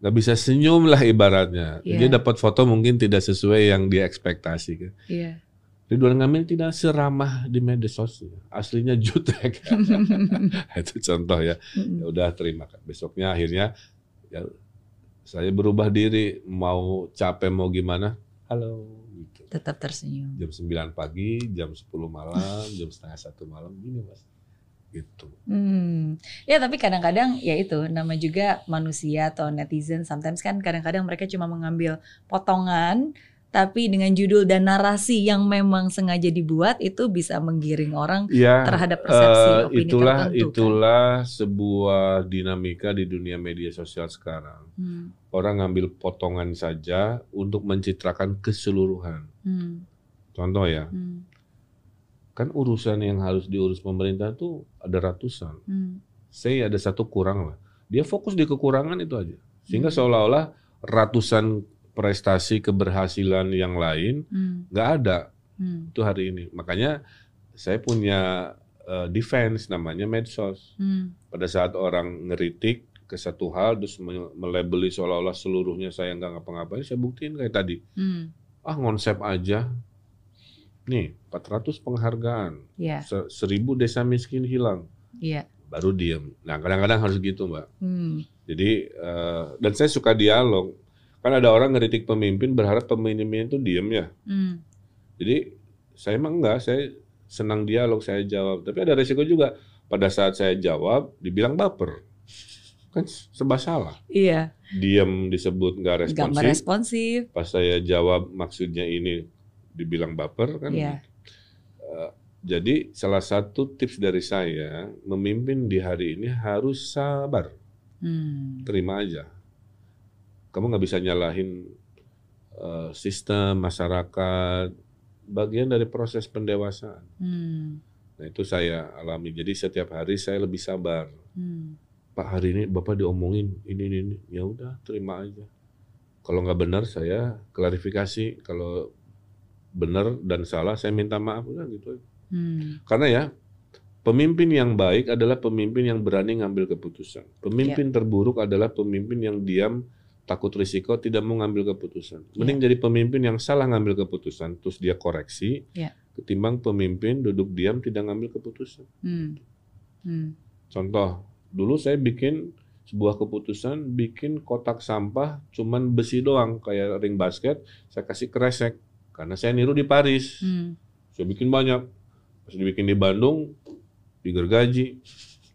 Gak bisa senyum lah ibaratnya. Yeah. Dia dapat foto mungkin tidak sesuai yang dia ekspektasi kan. Yeah. Ridwan Kamil tidak seramah di media sosial, aslinya jutek. Itu contoh ya. Ya udah terima kan. Besoknya akhirnya ya, saya berubah diri, mau capek mau gimana, halo. Gitu. Tetap tersenyum. Jam sembilan pagi, jam sepuluh malam, jam setengah satu malam gini mas. Gitu. Hmm. Ya tapi kadang-kadang ya itu nama juga manusia atau netizen. Sometimes kan kadang-kadang mereka cuma mengambil potongan. Tapi dengan judul dan narasi yang memang sengaja dibuat itu bisa menggiring orang ya, terhadap persepsi uh, opini itulah, tertentu. Itulah kan? Sebuah dinamika di dunia media sosial sekarang. Hmm. Orang ngambil potongan saja untuk mencitrakan keseluruhan. Hmm. Contoh ya, hmm. kan urusan yang harus diurus pemerintah tuh ada ratusan. Hmm. Saya ada satu kurang lah. Dia fokus di kekurangan itu aja. Sehingga hmm. seolah-olah ratusan prestasi keberhasilan yang lain nggak hmm. ada hmm. itu hari ini. Makanya saya punya uh, defense namanya medsos. Hmm. Pada saat orang ngeritik ke satu hal terus melabeli seolah-olah seluruhnya saya nggak ngapa-ngapain, saya buktiin kayak tadi. Hmm. Ah, ngonsep aja. Nih, empat ratus penghargaan. Yeah. seribu desa miskin hilang. Yeah. Baru diem. Nah, kadang-kadang harus gitu, Mbak. Hmm. Jadi, uh, dan saya suka dialog. Kan ada orang ngeritik pemimpin berharap pemimpinnya itu diem ya. Hmm. Jadi, saya emang enggak, saya senang dialog, saya jawab. Tapi ada resiko juga. Pada saat saya jawab, dibilang baper. Kan serba salah. Iya. Diam disebut nggak responsif. Nggak meresponsif. Pas saya jawab maksudnya ini, dibilang baper kan. Yeah. Uh, jadi salah satu tips dari saya, memimpin di hari ini harus sabar. Hmm. Terima aja. Kamu nggak bisa nyalahin uh, sistem, masyarakat, bagian dari proses pendewasaan. Hmm. Nah itu saya alami, jadi setiap hari saya lebih sabar. Hmm. Pak, hari ini Bapak diomongin ini, ini, ini. Ya udah terima aja. Kalau nggak benar saya klarifikasi, kalau benar dan salah saya minta maaf, udah gitu. Hmm. Karena ya pemimpin yang baik adalah pemimpin yang berani ngambil keputusan. Pemimpin yeah. terburuk adalah pemimpin yang diam, takut risiko, tidak mau ngambil keputusan. Mending yeah. jadi pemimpin yang salah ngambil keputusan terus dia koreksi, yeah. ketimbang pemimpin duduk diam tidak ngambil keputusan. Hmm. Hmm. Contoh, dulu saya bikin sebuah keputusan, bikin kotak sampah cuman besi doang kayak ring basket, saya kasih kresek. Karena saya niru di Paris, hmm. saya bikin banyak. Pas dibikin di Bandung, digergaji,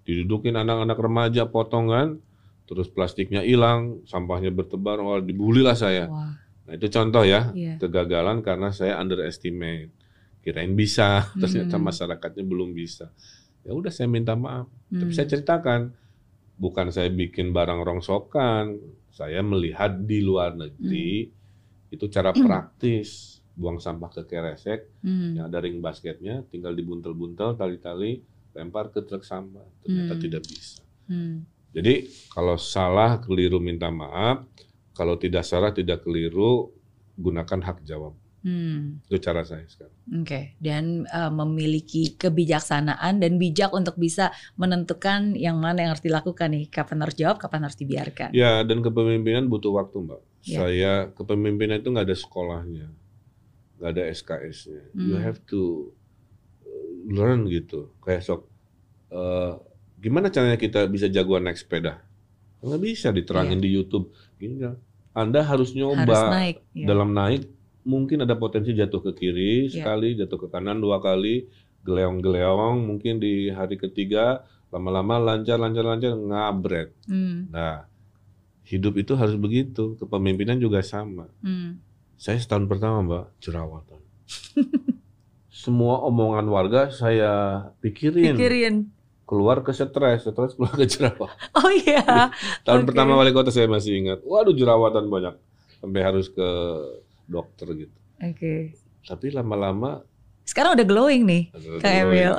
didudukin anak-anak remaja potongan, terus plastiknya hilang, sampahnya bertebar, wah dibully lah saya. Wah. Nah itu contoh ya, yeah. kegagalan karena saya underestimate. Kirain bisa, hmm. ternyata masyarakatnya belum bisa. Ya udah saya minta maaf, hmm. tapi saya ceritakan. Bukan saya bikin barang rongsokan, saya melihat di luar negeri, hmm. itu cara praktis. Buang sampah ke keresek, hmm. yang ada ring basketnya, tinggal dibuntel-buntel, tali-tali, lempar ke truk sampah. Ternyata hmm. tidak bisa. Hmm. Jadi kalau salah, keliru minta maaf. Kalau tidak salah, tidak keliru, gunakan hak jawab. Hmm. Itu cara saya sekarang. Oke, okay. Dan uh, memiliki kebijaksanaan dan bijak untuk bisa menentukan yang mana yang harus dilakukan nih. Kapan harus jawab, kapan harus dibiarkan. Ya, dan kepemimpinan butuh waktu, Mbak. Ya. Saya kepemimpinan itu nggak ada sekolahnya. Gak ada S K S-nya. Hmm. You have to learn gitu. Kayak sok, uh, gimana caranya kita bisa jagoan naik sepeda? Nggak bisa diterangin yeah. di YouTube. Gini, Anda harus nyoba. Harus naik, yeah. Dalam naik mungkin ada potensi jatuh ke kiri yeah. sekali, jatuh ke kanan dua kali, geleong-geleong. Mungkin di hari ketiga lama-lama lancar-lancar-lancar ngabret. Hmm. Nah, hidup itu harus begitu. Kepemimpinan juga sama. Hmm. Saya setahun pertama, Mbak, jerawatan. Semua omongan warga saya pikirin. Pikirin. Keluar ke stres, stres keluar ke jerawat. Oh iya. Yeah. Tahun okay. pertama wali kota saya masih ingat. Waduh, jerawatan banyak. Sampai harus ke dokter gitu. Oke. Okay. Tapi lama-lama. Sekarang udah glowing nih, Kak Emil.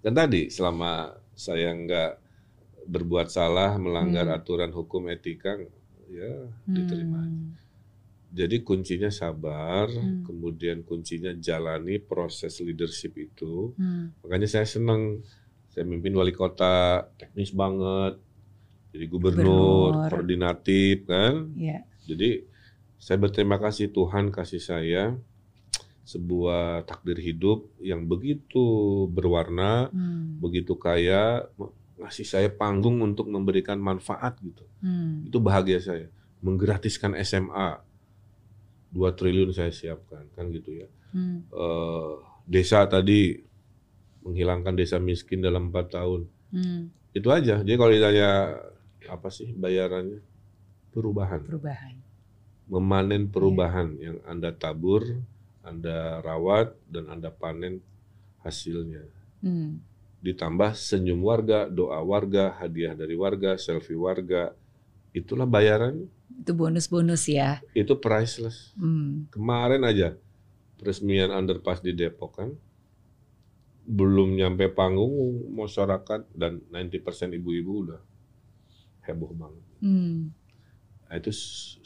Dan tadi selama saya nggak berbuat salah, melanggar hmm. aturan hukum etika, ya hmm. diterima. Jadi kuncinya sabar, hmm. kemudian kuncinya jalani proses leadership itu. Hmm. Makanya saya senang, saya mimpin wali kota, teknis banget, jadi gubernur, gubernur. Koordinatif kan. Yeah. Jadi saya berterima kasih Tuhan kasih saya sebuah takdir hidup yang begitu berwarna, hmm. begitu kaya, ngasih saya panggung untuk memberikan manfaat gitu. Hmm. Itu bahagia saya, menggratiskan S M A. dua triliun saya siapkan, kan gitu ya. Hmm. E, desa tadi, menghilangkan desa miskin dalam empat tahun. Hmm. Itu aja, jadi kalau ditanya apa sih bayarannya? Perubahan. Perubahan. Memanen perubahan yeah. yang Anda tabur, Anda rawat, dan Anda panen hasilnya. Hmm. Ditambah senyum warga, doa warga, hadiah dari warga, selfie warga, itulah bayarannya. Itu bonus-bonus ya. Itu priceless. Hmm. Kemarin aja peresmian underpass di Depok kan. Belum nyampe panggung masyarakat dan sembilan puluh persen ibu-ibu udah heboh banget. Hmm. Nah, itu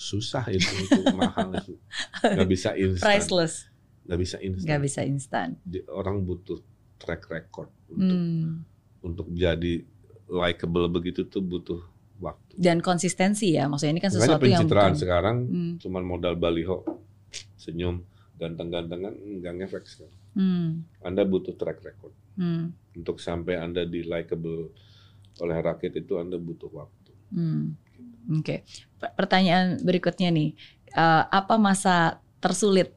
susah itu, itu mahal itu. Gak bisa instan. Priceless. Gak bisa instan. Gak bisa instan. Orang butuh track record untuk hmm. untuk jadi likable begitu tuh butuh waktu dan konsistensi ya, maksudnya ini kan makanya sesuatu yang pencitraan sekarang hmm. cuman modal baliho, senyum, ganteng-gantengan, nggak ngefek sekarang. hmm. Anda butuh track record hmm. untuk sampai Anda di likable oleh rakyat itu Anda butuh waktu. hmm. Oke, okay. Pertanyaan berikutnya nih, uh, apa masa tersulit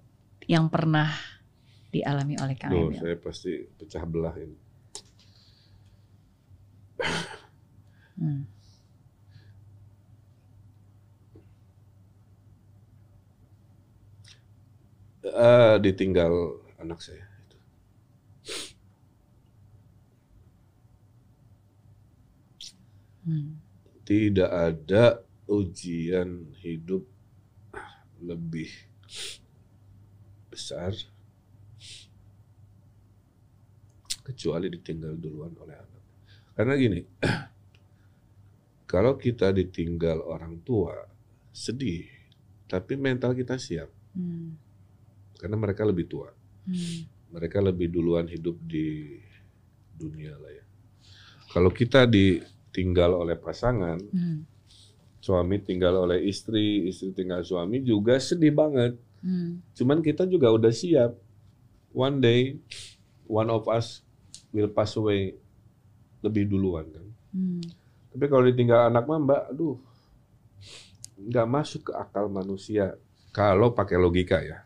yang pernah dialami oleh Kang Emil? Saya pasti pecah belah ini. Hmm. Uh, ditinggal anak saya. Hmm. Tidak ada ujian hidup lebih besar kecuali ditinggal duluan oleh anak. Karena gini, kalau kita ditinggal orang tua sedih, tapi mental kita siap. Hmm. Karena mereka lebih tua, hmm. mereka lebih duluan hidup di dunia lah ya. Kalau kita di tinggal oleh pasangan, hmm. suami tinggal oleh istri, istri tinggal suami, juga sedih banget. Hmm. Cuman kita juga udah siap. One day, one of us will pass away lebih duluan kan. Hmm. Tapi kalau ditinggal anak mah mbak, aduh, nggak masuk ke akal manusia kalau pakai logika ya.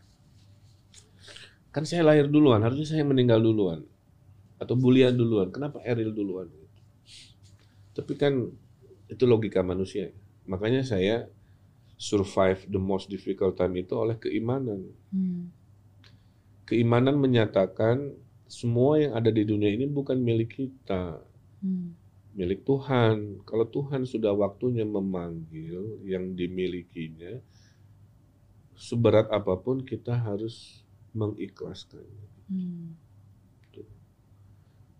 Kan saya lahir duluan, harusnya saya meninggal duluan atau bulian duluan. Kenapa Eril duluan? Tapi kan itu logika manusia. Makanya saya survive the most difficult time itu oleh keimanan. Hmm. Keimanan menyatakan semua yang ada di dunia ini bukan milik kita. Hmm. Milik Tuhan. Kalau Tuhan sudah waktunya memanggil yang dimilikinya, seberat apapun kita harus mengikhlaskannya. Hmm.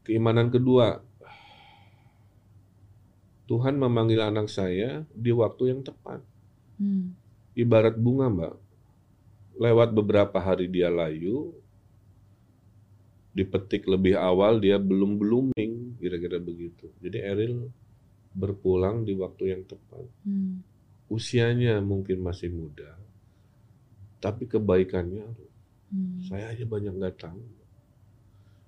Keimanan kedua, Tuhan memanggil anak saya di waktu yang tepat. Hmm. Ibarat bunga mbak, lewat beberapa hari dia layu, dipetik lebih awal dia belum blooming, kira-kira begitu. Jadi Eril berpulang di waktu yang tepat. Hmm. Usianya mungkin masih muda, tapi kebaikannya, hmm. saya aja banyak nggak tahu.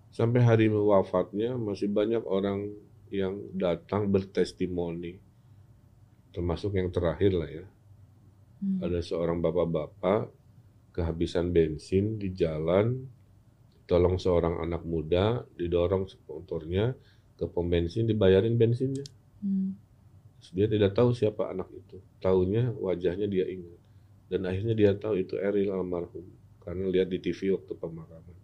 Sampai hari wafatnya masih banyak orang yang datang bertestimoni, termasuk yang terakhir lah ya. Hmm. Ada seorang bapak-bapak kehabisan bensin di jalan, tolong seorang anak muda, didorong sponsornya ke pom bensin, dibayarin bensinnya. Hmm. Dia tidak tahu siapa anak itu, taunya wajahnya dia ingat, dan akhirnya dia tahu itu Eril almarhum karena lihat di T V waktu pemakaman.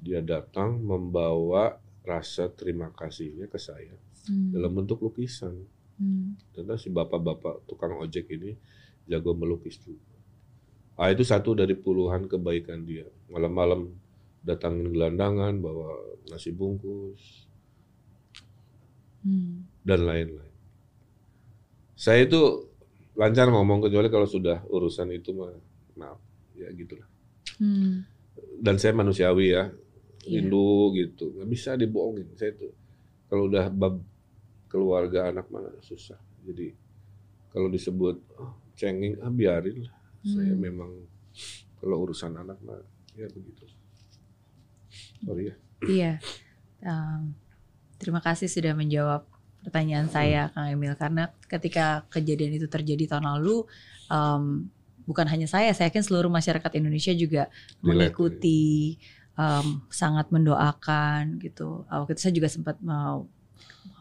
Dia datang membawa rasa terima kasihnya ke saya hmm. dalam bentuk lukisan. Hmm. Ternyata si bapak-bapak tukang ojek ini jago melukis juga. Ah, itu satu dari puluhan kebaikan dia. Malam-malam datangin gelandangan, bawa nasi bungkus, hmm. dan lain-lain. Saya itu lancar ngomong, kecuali kalau sudah urusan itu mah, maaf, ya gitulah. Hmm. Dan saya manusiawi ya. Rindu yeah. gitu, nggak bisa dibohongin. Saya tuh kalau udah bab keluarga anak mana susah. Jadi kalau disebut oh, cengeng, ah biarin lah. Hmm. Saya memang kalau urusan anak mah ya begitu. Sorry ya. Iya. Um, terima kasih sudah menjawab pertanyaan hmm. saya, Kang Emil. Karena ketika kejadian itu terjadi tahun lalu, um, bukan hanya saya, saya yakin seluruh masyarakat Indonesia juga Dilek, mengikuti. Ya. Um, sangat mendoakan gitu. Waktu itu saya juga sempat mau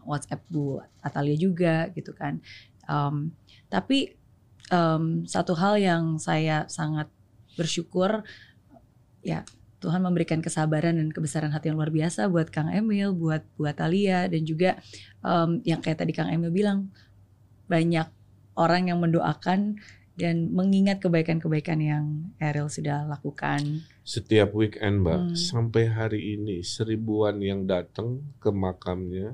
WhatsApp Bu Atalia juga gitu kan. Um, tapi um, satu hal yang saya sangat bersyukur ya, Tuhan memberikan kesabaran dan kebesaran hati yang luar biasa buat Kang Emil, buat Bu Atalia, dan juga um, yang kayak tadi Kang Emil bilang, banyak orang yang mendoakan dan mengingat kebaikan-kebaikan yang Eril sudah lakukan. Setiap weekend mbak, hmm. sampai hari ini seribuan yang datang ke makamnya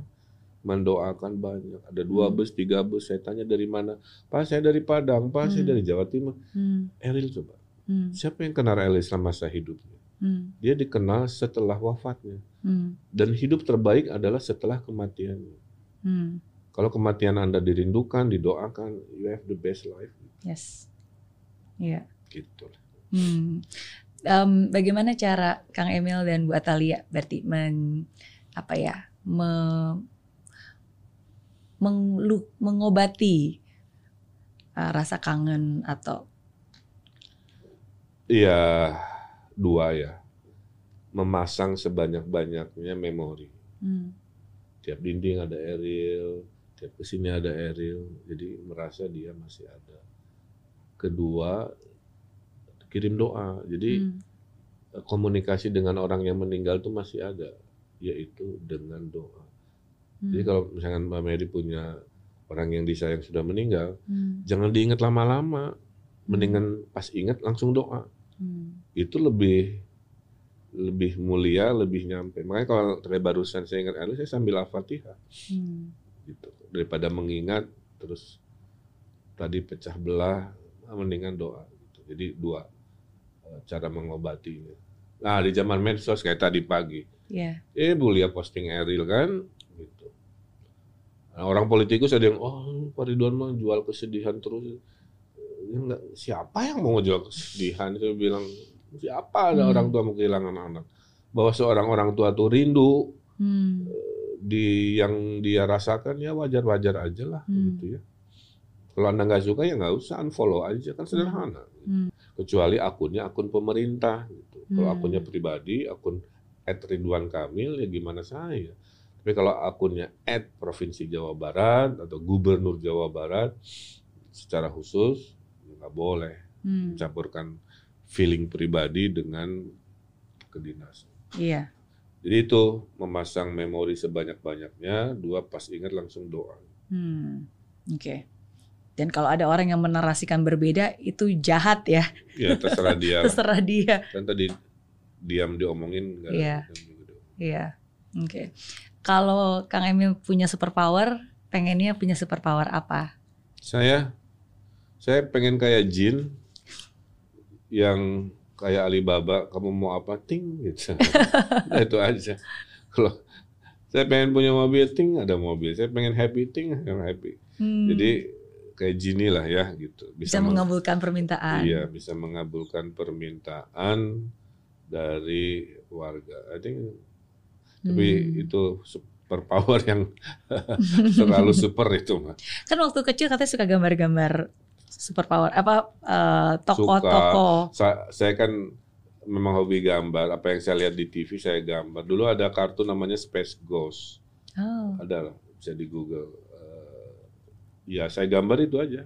mendoakan banyak. Ada dua hmm. bus, tiga bus. Saya tanya dari mana? Pak saya dari Padang, Pak hmm. saya dari Jawa Timur. Hmm. Eril coba, hmm. siapa yang kenal Eril selama masa hidupnya? Hmm. Dia dikenal setelah wafatnya. Hmm. Dan hidup terbaik adalah setelah kematiannya. Hmm. Kalau kematian Anda dirindukan, didoakan, you have the best life. Yes. Iya. Yeah. Gitu. Hmm. Um, bagaimana cara Kang Emil dan Bu Atalia berarti men, apa ya, me, menglu, mengobati uh, rasa kangen atau? Iya, dua ya. Memasang sebanyak-banyaknya memori. Hmm. Tiap dinding ada Eril. Tiap kesini ada Eril, jadi merasa dia masih ada. Kedua, kirim doa. Jadi hmm. komunikasi dengan orang yang meninggal itu masih ada, yaitu dengan doa. Hmm. Jadi kalau misalkan Mbak Mary punya orang yang disayang sudah meninggal, hmm. jangan diingat lama-lama. Mendingan pas ingat langsung doa. Hmm. Itu lebih lebih mulia, lebih nyampe. Makanya kalau tadi barusan saya ingat Eril, saya sambil Al-Fatihah. Hmm. Gitu. Daripada mengingat terus tadi pecah belah, mendingan doa gitu. Jadi dua cara mengobatinya. Nah di zaman medsos kayak tadi pagi, yeah. eh Bu Lia posting Eril kan, gitu. Nah, orang politikus ada yang oh Pak Ridwan mah jual kesedihan terus. Enggak, siapa yang mau jual kesedihan? Saya bilang siapa ada hmm. orang tua mau kehilangan anak. Bahwa seorang orang tua tuh rindu. Hmm. Di yang dia rasakan ya wajar-wajar aja lah hmm. gitu ya. Kalau Anda nggak suka ya nggak usah, unfollow aja, kan sederhana. Hmm. Kecuali akunnya akun pemerintah gitu. Hmm. Kalau akunnya pribadi, akun et Ridwan Kamil ya gimana saya. Tapi kalau akunnya et Provinsi Jawa Barat atau Gubernur Jawa Barat secara khusus nggak boleh hmm. mencampurkan feeling pribadi dengan kedinasan. Iya. Jadi itu memasang memori sebanyak-banyaknya, dua pas ingat langsung doa. Hmm, oke. Okay. Dan kalau ada orang yang menarasikan berbeda itu jahat ya? Ya terserah dia. Terserah dia. Kan tadi diam diomongin. Iya. Iya. Oke. Kalau Kang Emil punya superpower, pengennya punya superpower apa? Saya, saya pengen kayak jin yang kayak Alibaba, kamu mau apa, ting gitu. Nah, itu aja. Kalau saya pengen punya mobil, ting ada mobil. Saya pengen happy, ting ada happy. Hmm. Jadi kayak gini lah ya gitu. Bisa, bisa mengabulkan permintaan. Iya, bisa mengabulkan permintaan dari warga. I think, hmm. tapi itu superpower yang selalu super itu mah. Kan waktu kecil katanya suka gambar-gambar. Superpower apa uh, toko-toko. Saya, saya kan memang hobi gambar. Apa yang saya lihat di T V saya gambar. Dulu ada kartun namanya Space Ghost. Oh. Ada lah, bisa di Google. Uh, ya saya gambar itu aja.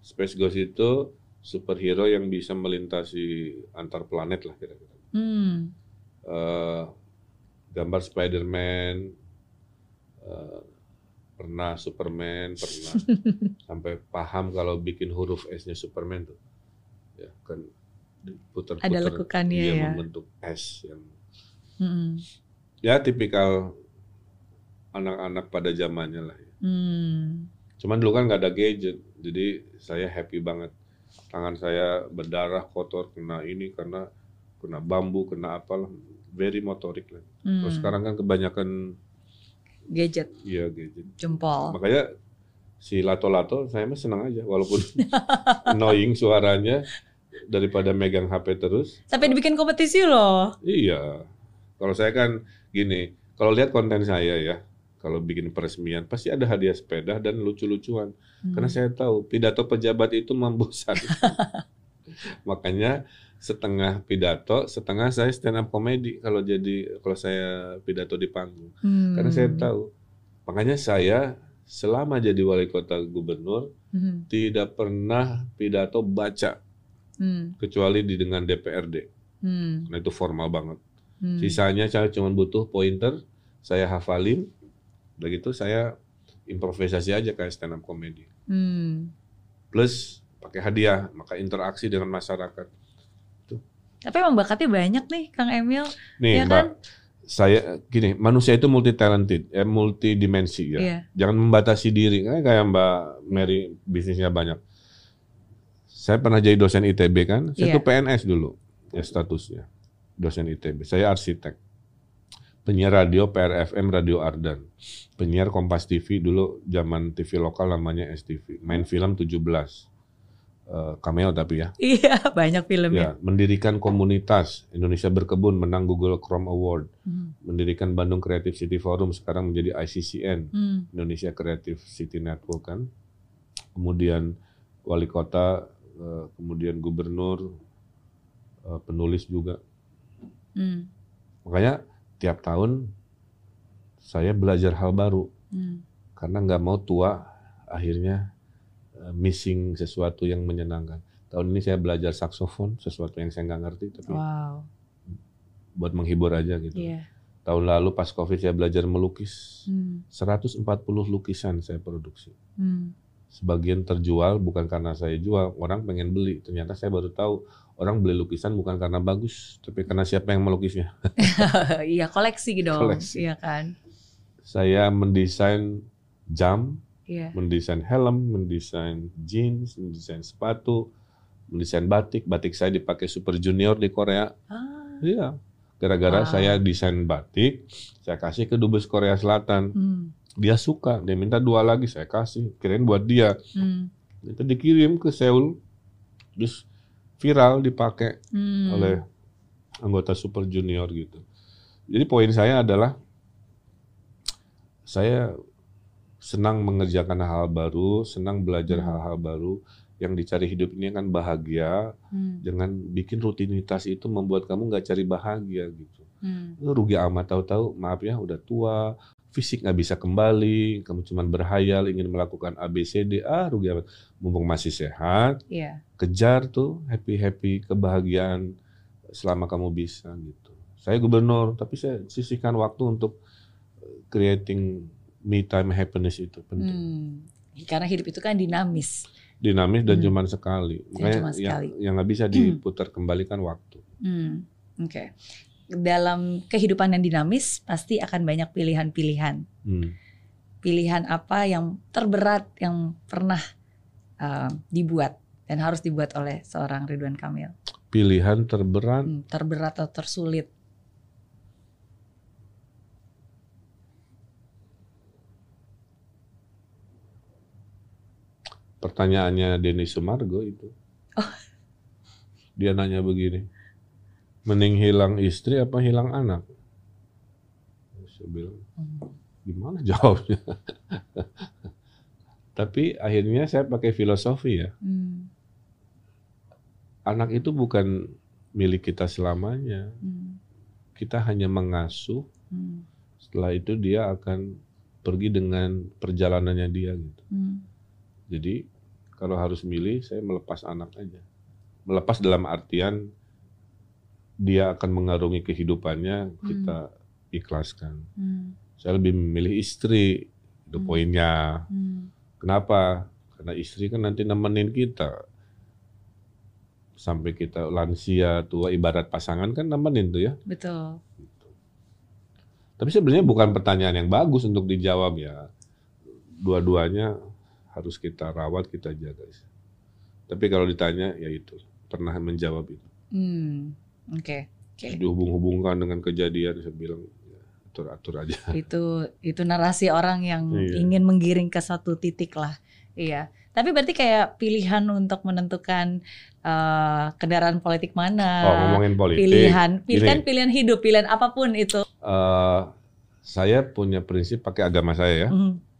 Space Ghost itu superhero yang bisa melintasi antar planet lah kira-kira. Hmm. Uh, gambar Spider-Man. Uh, Pernah Superman, pernah sampai paham kalau bikin huruf S-nya Superman tuh, ya kan putar-putar, ada lekukannya dia ya, membentuk S yang, mm-hmm. ya tipikal anak-anak pada zamannya lah. Ya. Mm. Cuman dulu kan nggak ada gadget, jadi saya happy banget. Tangan saya berdarah kotor kena ini, karena kena bambu, kena apalah, very motorik lah. Mm. Terus sekarang kan kebanyakan gadget, iya gadget, jempol. Makanya si lato-lato saya mah senang aja, walaupun annoying suaranya daripada megang H P terus. Sampai dibikin kompetisi loh. Iya, kalau saya kan gini, kalau lihat konten saya ya, kalau bikin peresmian pasti ada hadiah sepeda dan lucu-lucuan, hmm. karena saya tahu pidato pejabat itu membosankan. Makanya setengah pidato, setengah saya stand up komedi kalau jadi kalau saya pidato di panggung. Hmm. Karena saya tahu. Makanya saya selama jadi wali kota gubernur hmm. tidak pernah pidato baca. Hmm. Kecuali di dengan D P R D. Hmm. Karena itu formal banget. Hmm. Sisanya saya cuma butuh pointer, saya hafalin. Udah gitu saya improvisasi aja kayak stand up komedi. Hmm. Plus pakai hadiah, maka interaksi dengan masyarakat. Tapi emang bakatnya banyak nih Kang Emil. Nih ya Mbak, kan? Saya gini, manusia itu multi talented, eh, multidimensi ya. Yeah. Jangan membatasi diri, kayak, kayak Mbak Mary bisnisnya banyak. Saya pernah jadi dosen I T B kan, saya yeah. tuh P N S dulu ya statusnya, dosen I T B. Saya arsitek. penyiar radio P R F M Radio Ardan, penyiar Kompas T V dulu zaman T V lokal namanya S T V, main film tujuh belas, uh, cameo tapi ya. Iya, banyak filmnya. Ya, mendirikan komunitas Indonesia Berkebun, menang Google Chrome Award, hmm. mendirikan Bandung Creative City Forum, sekarang menjadi I C C N, hmm. Indonesia Creative City Network kan. Kemudian wali kota, uh, kemudian gubernur, uh, penulis juga. Hmm. Makanya tiap tahun saya belajar hal baru, hmm. karena nggak mau tua akhirnya missing sesuatu yang menyenangkan. Tahun ini saya belajar saksofon, sesuatu yang saya nggak ngerti tapi wow. buat menghibur aja gitu. Yeah. Tahun lalu pas COVID saya belajar melukis, hmm. seratus empat puluh lukisan saya produksi. Hmm. Sebagian terjual bukan karena saya jual, orang pengen beli. Ternyata saya baru tahu orang beli lukisan bukan karena bagus, tapi karena siapa yang melukisnya. Iya, koleksi dong. Koleksi. Iya kan. Saya mendesain jam, yeah. mendesain helm, mendesain jeans, mendesain sepatu, mendesain batik. Batik saya dipakai Super Junior di Korea. Ah. Iya. Gara-gara wow. saya desain batik, saya kasih ke Dubes Korea Selatan. Hmm. Dia suka, dia minta dua lagi, saya kasih. Kirain buat dia. Hmm. Itu dikirim ke Seoul, terus viral dipakai hmm. oleh anggota Super Junior gitu. Jadi poin saya adalah saya senang mengerjakan hal baru, senang belajar hal-hal baru. Yang dicari hidup ini kan bahagia. Hmm. Jangan bikin rutinitas itu membuat kamu nggak cari bahagia gitu. Hmm. Rugi amat, tahu-tahu maaf ya udah tua, fisik nggak bisa kembali, kamu cuma berhayal ingin melakukan A B C D, ah rugi amat. Mumpung masih sehat, yeah. kejar tuh happy-happy kebahagiaan selama kamu bisa gitu. Saya gubernur tapi saya sisihkan waktu untuk creating me time happiness, itu penting. Hmm. Karena hidup itu kan dinamis. Dinamis dan hmm. cuman sekali. Makanya cuman sekali. Yang nggak bisa diputar hmm. kembalikan waktu. Hmm. Oke. Okay. Dalam kehidupan yang dinamis pasti akan banyak pilihan-pilihan. Hmm. Pilihan apa yang terberat yang pernah uh, dibuat dan harus dibuat oleh seorang Ridwan Kamil? Pilihan terberat? Hmm, terberat atau tersulit? Pertanyaannya Denny Sumargo itu. Oh. Dia nanya begini, mending hilang istri apa hilang anak? Saya bilang, gimana jawabnya? Tapi akhirnya saya pakai filosofi ya. Hmm. Anak itu bukan milik kita selamanya. Hmm. Kita hanya mengasuh, hmm. setelah itu dia akan pergi dengan perjalanannya dia gitu. Hmm. Jadi kalau harus milih, saya melepas anak aja. Melepas dalam artian dia akan mengarungi kehidupannya, hmm. kita ikhlaskan. Hmm. Saya lebih memilih istri, itu hmm. poinnya. Hmm. Kenapa? Karena istri kan nanti nemenin kita sampai kita lansia, tua, ibarat pasangan kan nemenin tuh ya. Betul. Gitu. Tapi sebenarnya bukan pertanyaan yang bagus untuk dijawab ya. Dua-duanya harus kita rawat, kita jaga. Tapi kalau ditanya, ya itu pernah menjawab itu. Hmm. Oke. Okay. Okay. Dihubung-hubungkan dengan kejadian, saya bilang ya, atur-atur aja. Itu itu narasi orang yang iya. ingin menggiring ke satu titik lah, iya. Tapi berarti kayak pilihan untuk menentukan uh, kendaraan politik mana? Oh, ngomongin politik. Pilihan, pilihan, Gini. pilihan hidup, pilihan apapun itu. Uh, saya punya prinsip pakai agama saya ya. Mm.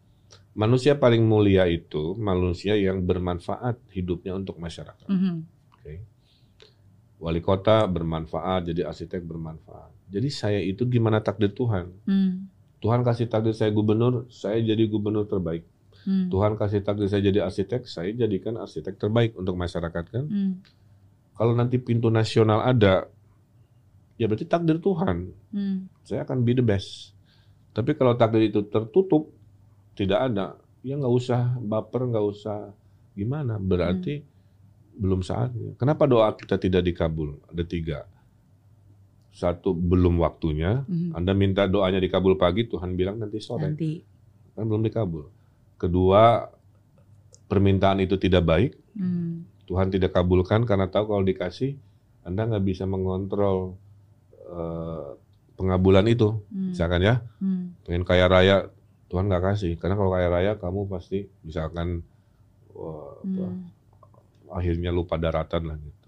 Manusia paling mulia itu manusia yang bermanfaat hidupnya untuk masyarakat. Mm-hmm. Okay. Wali kota bermanfaat, jadi arsitek bermanfaat. Jadi saya itu gimana takdir Tuhan. Mm. Tuhan kasih takdir saya gubernur, saya jadi gubernur terbaik. Mm. Tuhan kasih takdir saya jadi arsitek, saya jadikan arsitek terbaik untuk masyarakat kan. Mm. Kalau nanti pintu nasional ada, ya berarti takdir Tuhan. Mm. Saya akan be the best. Tapi kalau takdir itu tertutup, tidak ada, ya nggak usah baper, nggak usah gimana. Berarti mm. belum saatnya. Kenapa doa kita tidak dikabul? Ada tiga. Satu, belum waktunya. Mm-hmm. Anda minta doanya dikabul pagi, Tuhan bilang nanti sore. Nanti. Kan belum dikabul. Kedua, permintaan itu tidak baik. Mm. Tuhan tidak kabulkan karena tahu kalau dikasih, Anda nggak bisa mengontrol uh, pengabulan itu, hmm. misalkan ya, hmm. pengen kaya raya, Tuhan nggak kasih, karena kalau kaya raya kamu pasti misalkan wah, hmm. apa, akhirnya lupa daratan lah gitu.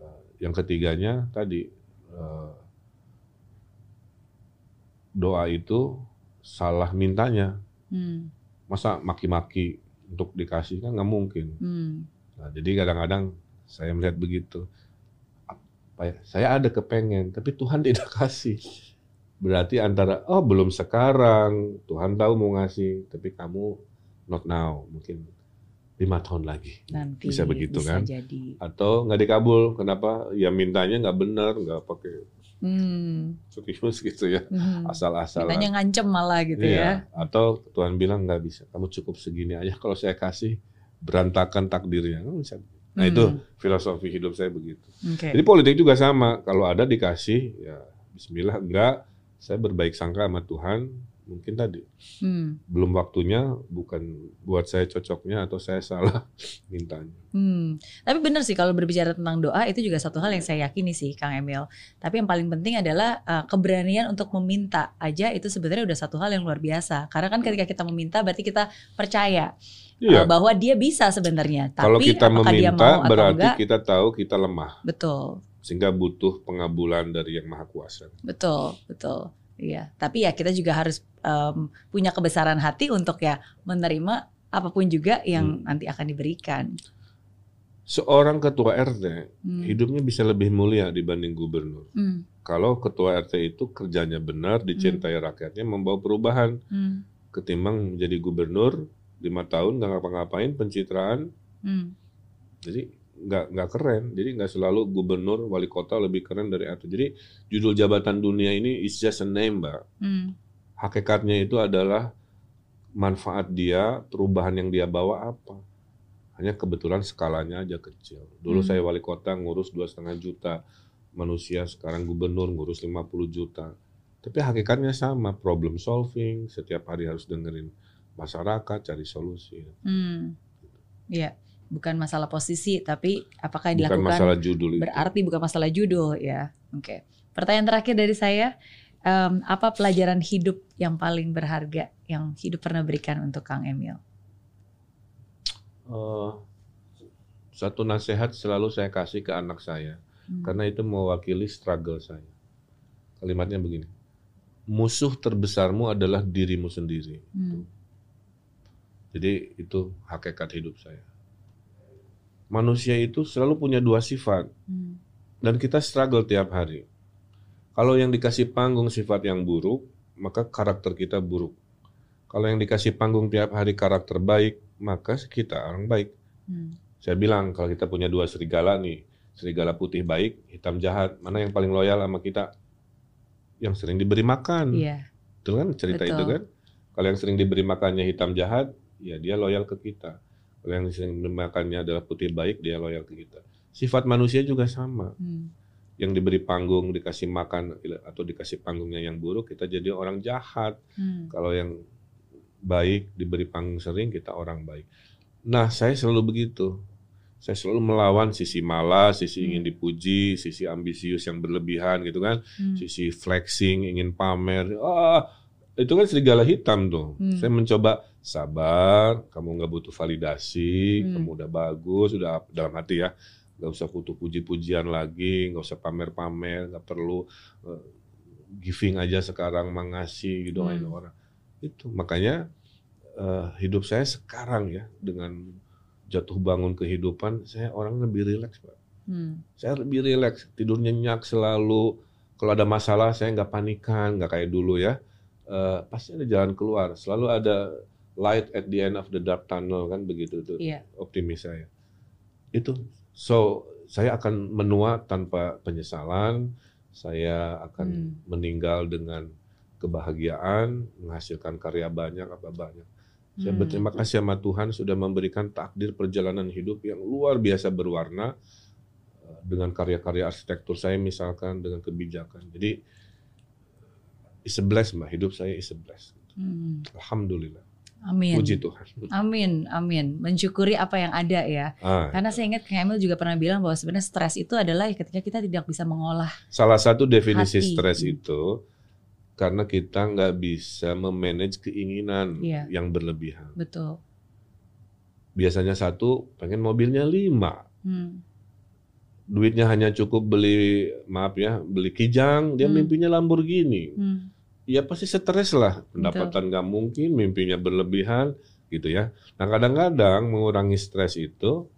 Uh, yang ketiganya tadi uh, doa itu salah mintanya, hmm. masa maki-maki untuk dikasih kan nggak mungkin. Hmm. Nah, jadi kadang-kadang saya melihat begitu. Saya ada kepengen, tapi Tuhan tidak kasih. Berarti antara, oh belum sekarang, Tuhan tahu mau ngasih, tapi kamu not now, mungkin lima tahun lagi. Nanti, bisa begitu bisa kan? Jadi. Atau nggak dikabul, kenapa? Ya mintanya nggak benar, nggak pakai sukimus hmm. gitu ya, hmm. asal-asalan. Mintanya ngancem malah gitu iya. ya. Atau Tuhan bilang nggak bisa, kamu cukup segini aja, kalau saya kasih berantakan takdirnya. Nah itu hmm. filosofi hidup saya begitu. Okay. Jadi politik juga sama. Kalau ada dikasih, ya bismillah. Enggak, saya berbaik sangka sama Tuhan. Mungkin tadi hmm. belum waktunya, bukan buat saya cocoknya atau saya salah mintanya. Hmm. Tapi benar sih kalau berbicara tentang doa itu juga satu hal yang saya yakini sih Kang Emil. Tapi yang paling penting adalah uh, keberanian untuk meminta aja itu sebenarnya udah satu hal yang luar biasa. Karena kan ketika kita meminta berarti kita percaya. Iya. Bahwa dia bisa sebenarnya. Tapi kalau kita meminta berarti enggak, kita tahu kita lemah. Betul. Sehingga butuh pengabulan dari Yang Maha Kuasa. Betul, betul. Iya. Tapi ya kita juga harus um, punya kebesaran hati untuk ya menerima apapun juga yang hmm. nanti akan diberikan. Seorang ketua R T hmm. hidupnya bisa lebih mulia dibanding gubernur. Hmm. Kalau ketua R T itu kerjanya benar, dicintai hmm. rakyatnya, membawa perubahan. Hmm. Ketimbang menjadi gubernur lima tahun nggak ngapa-ngapain, pencitraan, hmm. jadi nggak nggak keren. Jadi nggak selalu gubernur, wali kota lebih keren dari atau. Jadi judul jabatan dunia ini is just a name, Mbak. Hmm. Hakikatnya itu adalah manfaat dia, perubahan yang dia bawa apa. Hanya kebetulan skalanya aja kecil. Dulu hmm. saya wali kota ngurus dua setengah juta manusia, sekarang gubernur ngurus lima puluh juta. Tapi hakikatnya sama, problem solving, setiap hari harus dengerin masyarakat, cari solusi. Hmm. Ya, bukan masalah posisi, tapi apakah bukan dilakukan masalah judul berarti itu. Bukan masalah judul ya. Oke. Okay. Pertanyaan terakhir dari saya, um, apa pelajaran hidup yang paling berharga yang hidup pernah berikan untuk Kang Emil? Uh, satu nasihat selalu saya kasih ke anak saya, hmm. karena itu mewakili struggle saya. Kalimatnya begini, musuh terbesarmu adalah dirimu sendiri. Hmm. Jadi itu hakikat hidup saya. Manusia itu selalu punya dua sifat. Hmm. Dan kita struggle tiap hari. Kalau yang dikasih panggung sifat yang buruk, maka karakter kita buruk. Kalau yang dikasih panggung tiap hari karakter baik, maka kita orang baik. Hmm. Saya bilang kalau kita punya dua serigala nih, serigala putih baik, hitam jahat, mana yang paling loyal sama kita? Yang sering diberi makan. Yeah. Betul kan cerita Betul. Itu kan? Kalau yang sering diberi makannya hitam jahat, ya dia loyal ke kita. Kalau yang sering dimakannya adalah putih baik, dia loyal ke kita. Sifat manusia juga sama. Hmm. Yang diberi panggung, dikasih makan atau dikasih panggungnya yang buruk, kita jadi orang jahat. Hmm. Kalau yang baik, diberi panggung sering, kita orang baik. Nah, saya selalu begitu. Saya selalu melawan sisi malas, sisi hmm. ingin dipuji, sisi ambisius yang berlebihan gitu kan. Hmm. Sisi flexing, ingin pamer. Ah, itu kan serigala hitam tuh. Hmm. Saya mencoba sabar, kamu nggak butuh validasi, hmm. kamu udah bagus, udah dalam hati ya, nggak usah butuh puji-pujian lagi, nggak usah pamer-pamer, nggak perlu uh, giving aja sekarang, mengasih doain hmm. orang. Itu makanya uh, hidup saya sekarang ya dengan jatuh bangun kehidupan, saya orang lebih rileks, Pak. Hmm. Saya lebih rileks, tidur nyenyak selalu. Kalau ada masalah saya nggak panikan, nggak kayak dulu ya. Uh, pasti ada jalan keluar, selalu ada light at the end of the dark tunnel kan begitu tuh yeah. optimis saya itu. So saya akan menua tanpa penyesalan, saya akan hmm. meninggal dengan kebahagiaan, menghasilkan karya banyak apa banyak. Saya hmm. berterima kasih sama Tuhan sudah memberikan takdir perjalanan hidup yang luar biasa berwarna dengan karya-karya arsitektur saya misalkan, dengan kebijakan. Jadi is a bless, Mbak. Hidup saya is a bless. Hmm. Alhamdulillah. Amin. Puji Tuhan. Amin, amin. Mensyukuri apa yang ada ya. Ah, Karena saya ingat Kamil juga pernah bilang bahwa sebenarnya stres itu adalah ketika kita tidak bisa mengolah. Salah satu definisi stres itu karena kita nggak bisa memanage keinginan ya. yang berlebihan. Betul. Biasanya satu pengen mobilnya lima, hmm. duitnya hanya cukup beli maaf ya beli kijang, dia hmm. mimpinya Lamborghini. Hmm. Ya pasti stres lah, pendapatan nggak mungkin, mimpinya berlebihan gitu ya. Nah kadang-kadang mengurangi stres itu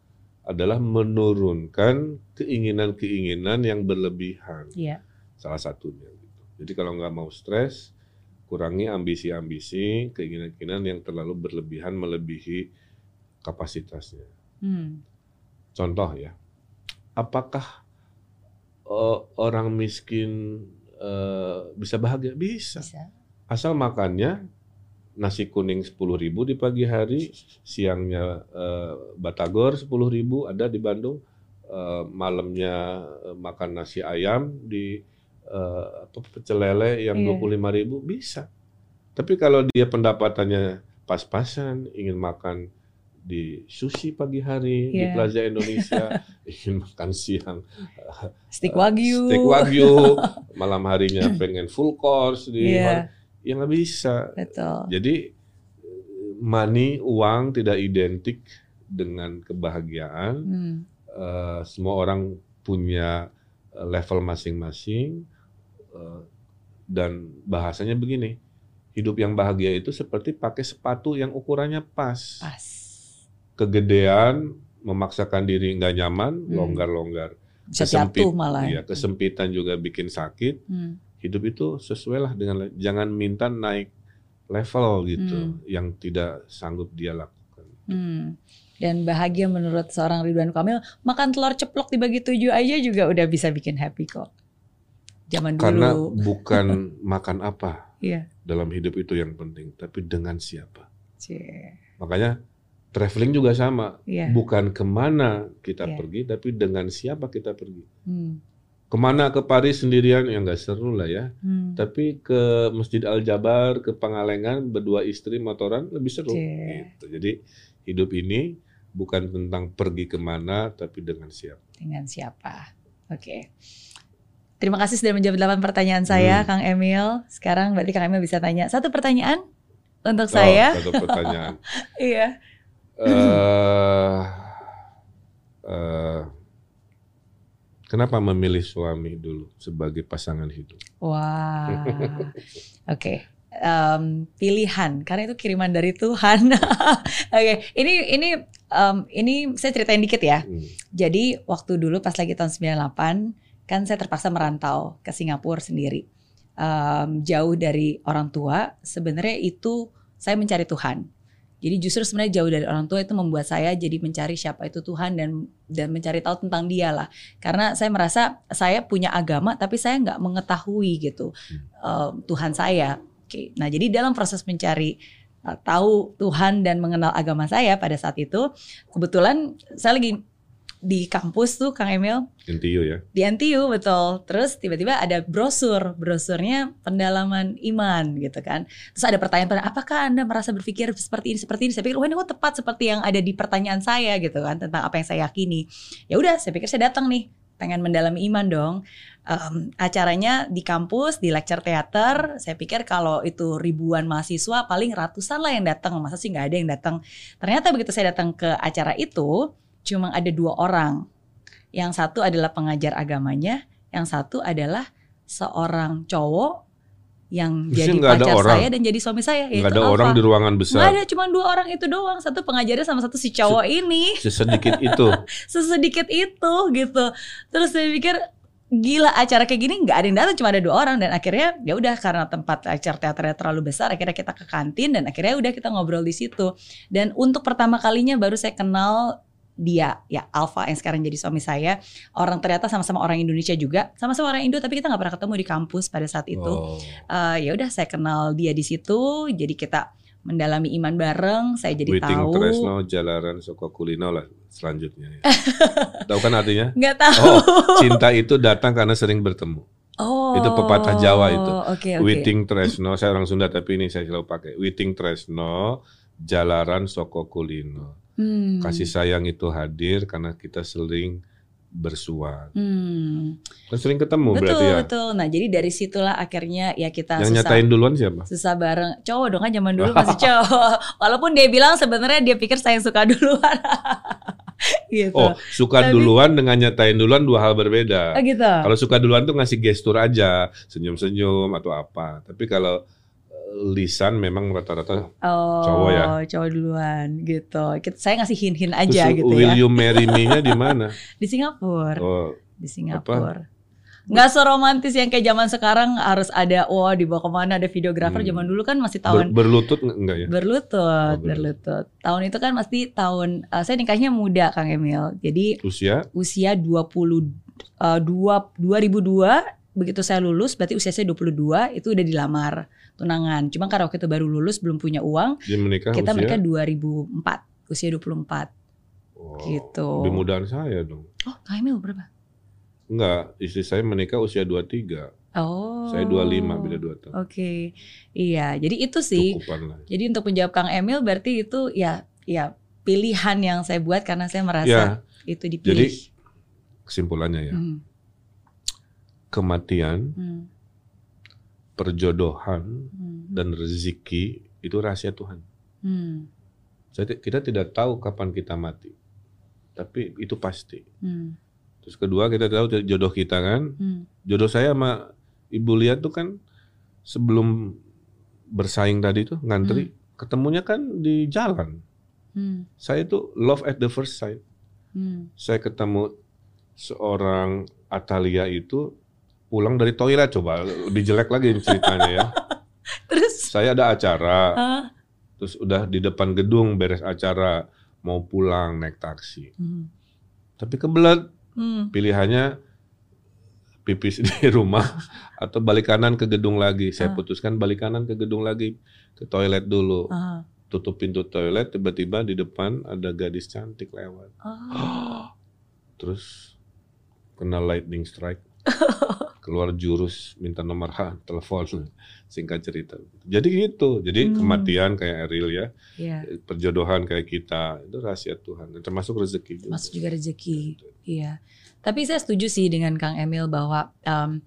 adalah menurunkan keinginan-keinginan yang berlebihan, ya. Salah satunya. Gitu. Jadi kalau nggak mau stres, kurangi ambisi-ambisi, keinginan-keinginan yang terlalu berlebihan melebihi kapasitasnya. Hmm. Contoh ya, apakah uh, orang miskin Uh, bisa bahagia? Bisa. Bisa. Asal makannya nasi kuning sepuluh ribu di pagi hari, siangnya uh, batagor sepuluh ribu ada di Bandung, uh, malamnya uh, makan nasi ayam di uh, pecel lele yang dua puluh lima ribu, bisa. Tapi kalau dia pendapatannya pas-pasan, ingin makan di sushi pagi hari, yeah. di Plaza Indonesia, ingin makan siang steak wagyu, steak wagyu malam harinya pengen full course di yeah. ya nggak bisa. Betul. Jadi money, uang tidak identik dengan kebahagiaan. hmm. Uh, semua orang punya level masing-masing, uh, dan bahasanya begini, hidup yang bahagia itu seperti pakai sepatu yang ukurannya pas, pas. Kegedean memaksakan diri nggak nyaman, hmm. longgar-longgar, kesempit, malah. Ya, kesempitan juga bikin sakit. Hmm. Hidup itu sesuailah dengan, jangan minta naik level gitu, hmm. yang tidak sanggup dia lakukan. Hmm. Dan bahagia menurut seorang Ridwan Kamil, makan telur ceplok dibagi tujuh aja juga udah bisa bikin happy kok. Zaman dulu. Karena bukan makan apa yeah. dalam hidup itu yang penting, tapi dengan siapa. Cie. Makanya traveling juga sama, yeah. bukan kemana kita yeah. pergi, tapi dengan siapa kita pergi. Hmm. Kemana ke Paris sendirian, ya nggak seru lah ya. Hmm. Tapi ke Masjid Al-Jabar, ke Pangalengan, berdua istri motoran, lebih seru. Yeah. Gitu. Jadi hidup ini bukan tentang pergi kemana, tapi dengan siapa. Dengan siapa, oke. Okay. Terima kasih sudah menjawab delapan pertanyaan saya, hmm. Kang Emil. Sekarang berarti Kang Emil bisa tanya satu pertanyaan untuk oh, saya. Satu pertanyaan. Iya. Uh, uh, kenapa memilih suami dulu sebagai pasangan hidup? Wah, wow. Oke, okay. um, pilihan karena itu kiriman dari Tuhan. Oke, okay. ini ini um, ini saya ceritain dikit ya. Hmm. Jadi waktu dulu pas lagi tahun sembilan puluh delapan kan saya terpaksa merantau ke Singapura sendiri, um, jauh dari orang tua. Sebenarnya itu saya mencari Tuhan. Jadi justru sebenarnya jauh dari orang tua itu membuat saya jadi mencari siapa itu Tuhan dan dan mencari tahu tentang Dia lah. Karena saya merasa saya punya agama tapi saya nggak mengetahui gitu uh, Tuhan saya. Oke. Nah jadi dalam proses mencari uh, tahu Tuhan dan mengenal agama saya pada saat itu, kebetulan saya lagi di kampus tuh Kang Emil. N T U ya? Di N T U betul. Terus tiba-tiba ada brosur, brosurnya pendalaman iman gitu kan. Terus ada pertanyaan-pertanyaan, apakah Anda merasa berpikir seperti ini, seperti ini? Saya pikir, wah ini kok tepat seperti yang ada di pertanyaan saya gitu kan, tentang apa yang saya yakini. Ya udah, saya pikir saya datang nih, pengen mendalami iman dong. Um, acaranya di kampus, di lecture theater. Saya pikir kalau itu ribuan mahasiswa, paling ratusan lah yang datang. Masa sih nggak ada yang datang? Ternyata begitu saya datang ke acara itu, cuma ada dua orang. Yang satu adalah pengajar agamanya, yang satu adalah seorang cowok yang jadi pacar saya dan jadi suami saya. Gak ada orang di ruangan besar. Gak ada, cuma dua orang itu doang. Satu pengajarnya sama satu si cowok ini. Sesedikit itu. Sesedikit itu gitu. Terus saya pikir, gila acara kayak gini nggak ada yang datang, cuma ada dua orang. Dan akhirnya ya udah, karena tempat acara teaternya terlalu besar, akhirnya kita ke kantin dan akhirnya udah kita ngobrol di situ. Dan untuk pertama kalinya baru saya kenal dia, ya Alfa yang sekarang jadi suami saya. Orang ternyata sama-sama orang Indonesia juga, sama-sama orang Indo, tapi kita nggak pernah ketemu di kampus pada saat itu. Oh. Uh, ya udah, saya kenal dia di situ, jadi kita mendalami iman bareng. Saya jadi Witing tahu. Witing Tresno Jalaran Soko Kulino lah selanjutnya. Ya. Tahu kan artinya? Nggak tahu. Oh, cinta itu datang karena sering bertemu. Oh. Itu pepatah Jawa itu. Okay, okay. Witing Tresno, saya orang Sunda tapi ini saya selalu pakai. Witing Tresno jalaran soko kulino. Hmm. Kasih sayang itu hadir karena kita sering bersua. Hmm. Kan sering ketemu, betul, berarti ya. Betul. Nah, jadi dari situlah akhirnya ya kita yang susah. Nyatain duluan siapa? Susah bareng. Cowok dong kan zaman dulu masih cowok. Walaupun dia bilang sebenarnya dia pikir saya yang suka duluan. Gitu. Oh, suka tapi, duluan dengan nyatain duluan dua hal berbeda. Gitu. Kalau suka duluan tuh ngasih gestur aja, senyum-senyum atau apa. Tapi kalau lisan memang rata-rata oh, cowok ya. Cowok duluan gitu. Saya ngasih hin-hin aja. Terus, gitu ya. Will you marry me-nya di mana? Di Singapura. Oh, di Singapura. Apa? Nggak seromantis yang kayak zaman sekarang harus ada wah oh, dibawa kemana ada videografer. Hmm. Zaman dulu kan masih tahun Ber, berlutut enggak ya? Berlutut, oh, berlutut. Tahun itu kan pasti tahun uh, saya nikahnya muda Kang Emil. Jadi usia usia dua puluh dua, dua ribu dua begitu saya lulus berarti usia saya dua puluh dua itu udah dilamar tunangan. Cuma karena waktu itu baru lulus belum punya uang. Dia menikah kita usia? Menikah dua ribu empat, usia dua puluh empat. Wow, gitu. Lebih mudaan saya dong. Oh, Kang Emil berapa? Enggak, istri saya menikah usia dua puluh tiga. Oh. Saya dua puluh lima, beda dua tahun. Oke. Okay. Iya, jadi itu sih. Cukupan lah. Jadi untuk menjawab Kang Emil berarti itu ya ya pilihan yang saya buat karena saya merasa ya, itu dipilih. Jadi kesimpulannya ya. Hmm. Kematian, hmm. perjodohan, hmm. dan rezeki itu rahasia Tuhan. Hmm. Kita tidak tahu kapan kita mati, tapi itu pasti. Hmm. Terus kedua kita tahu jodoh kita kan, hmm. jodoh saya sama Ibu Lia tuh kan sebelum bersaing tadi tuh ngantri, hmm. ketemunya kan di jalan. Hmm. Saya tuh love at the first sight. Hmm. Saya ketemu seorang Atalia itu pulang dari toilet, coba lebih jelek lagi ceritanya ya. Terus saya ada acara, uh. terus udah di depan gedung beres acara mau pulang naik taksi, hmm. tapi kebelet, hmm. pilihannya pipis di rumah atau balik kanan ke gedung lagi. Saya uh. putuskan balik kanan ke gedung lagi, ke toilet dulu, uh. tutup pintu toilet, tiba-tiba di depan ada gadis cantik lewat, uh. terus kena lightning strike, keluar jurus, minta nomor H, telepon, singkat cerita. Jadi gitu, jadi hmm. kematian kayak Eril ya, yeah. perjodohan kayak kita, itu rahasia Tuhan, termasuk rezeki. Termasuk juga rezeki, iya. Tapi saya setuju sih dengan Kang Emil bahwa, um,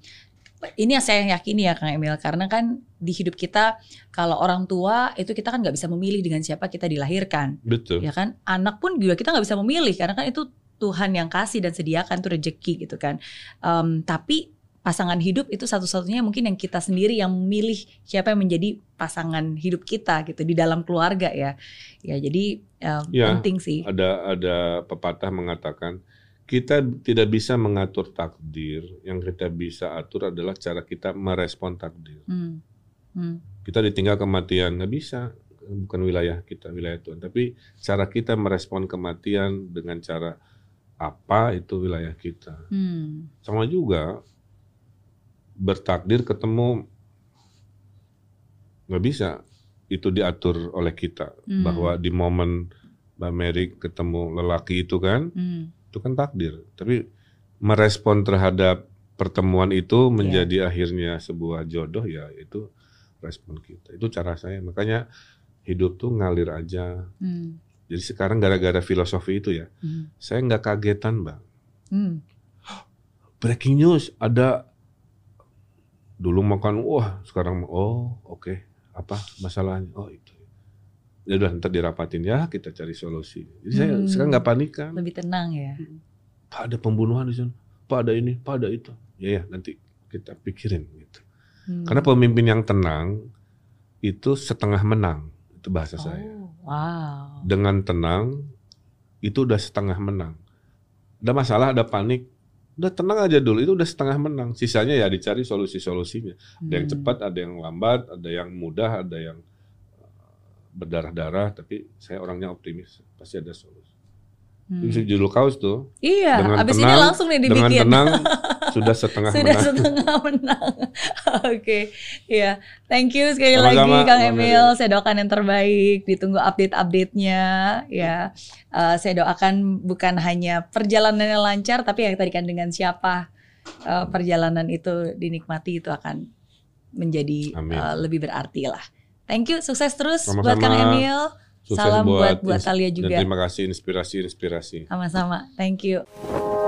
ini yang saya yakini ya Kang Emil, karena kan di hidup kita, kalau orang tua itu kita kan gak bisa memilih dengan siapa kita dilahirkan. Betul. Ya kan, anak pun juga kita gak bisa memilih, karena kan itu Tuhan yang kasih dan sediakan tuh rejeki gitu kan. Um, tapi pasangan hidup itu satu-satunya mungkin yang kita sendiri yang memilih siapa yang menjadi pasangan hidup kita gitu di dalam keluarga ya. Ya jadi um, ya, penting sih. Ada ada pepatah mengatakan kita tidak bisa mengatur takdir, yang kita bisa atur adalah cara kita merespon takdir. Hmm. Hmm. Kita ditinggal kematian nggak bisa, bukan wilayah kita, wilayah Tuhan. Tapi cara kita merespon kematian dengan cara apa itu wilayah kita. Hmm. Sama juga bertakdir ketemu nggak bisa, itu diatur oleh kita. Hmm. Bahwa di momen Mbak Mary ketemu lelaki itu kan, hmm. itu kan takdir. Tapi merespon terhadap pertemuan itu menjadi yeah. akhirnya sebuah jodoh ya, itu respon kita. Itu cara saya, makanya hidup tuh ngalir aja. Hmm. Jadi sekarang gara-gara filosofi itu ya, hmm. saya nggak kagetan Bang. Hmm. Breaking news ada, dulu makan wah sekarang oh oke okay. apa masalahnya oh itu, ya udah ntar dirapatin ya kita cari solusi. Jadi hmm. saya sekarang nggak panikan. Lebih tenang ya. Pak ada pembunuhan di sana, Pak ada ini, Pak ada itu, ya ya nanti kita pikirin gitu. Hmm. Karena pemimpin yang tenang itu setengah menang, itu bahasa oh. saya. Wow. Dengan tenang itu udah setengah menang. Ada masalah, ada panik, udah tenang aja dulu, itu udah setengah menang. Sisanya ya dicari solusi-solusinya. Hmm. Ada yang cepat, ada yang lambat, ada yang mudah, ada yang berdarah-darah. Tapi saya orangnya optimis, pasti ada solusi. Hmm. Itu judul kaos tuh. Iya. Dengan abis tenang, ini langsung nih dibikin. Dengan tenang sudah setengah sudah menang. Sudah setengah menang. Oke, okay. ya. Yeah. Thank you sekali Sama-sama. lagi Kang Emil. Sama-sama. Saya doakan yang terbaik. Ditunggu update-update-nya. Ya, uh, saya doakan bukan hanya perjalanannya lancar, tapi yang tadi kan dengan siapa uh, perjalanan itu dinikmati itu akan menjadi uh, lebih berarti lah. Thank you, sukses terus Sama-sama. buat Kang Emil. Sukses. Salam buat buat Atalia juga. Dan terima kasih inspirasi-inspirasi. Sama-sama. Thank you.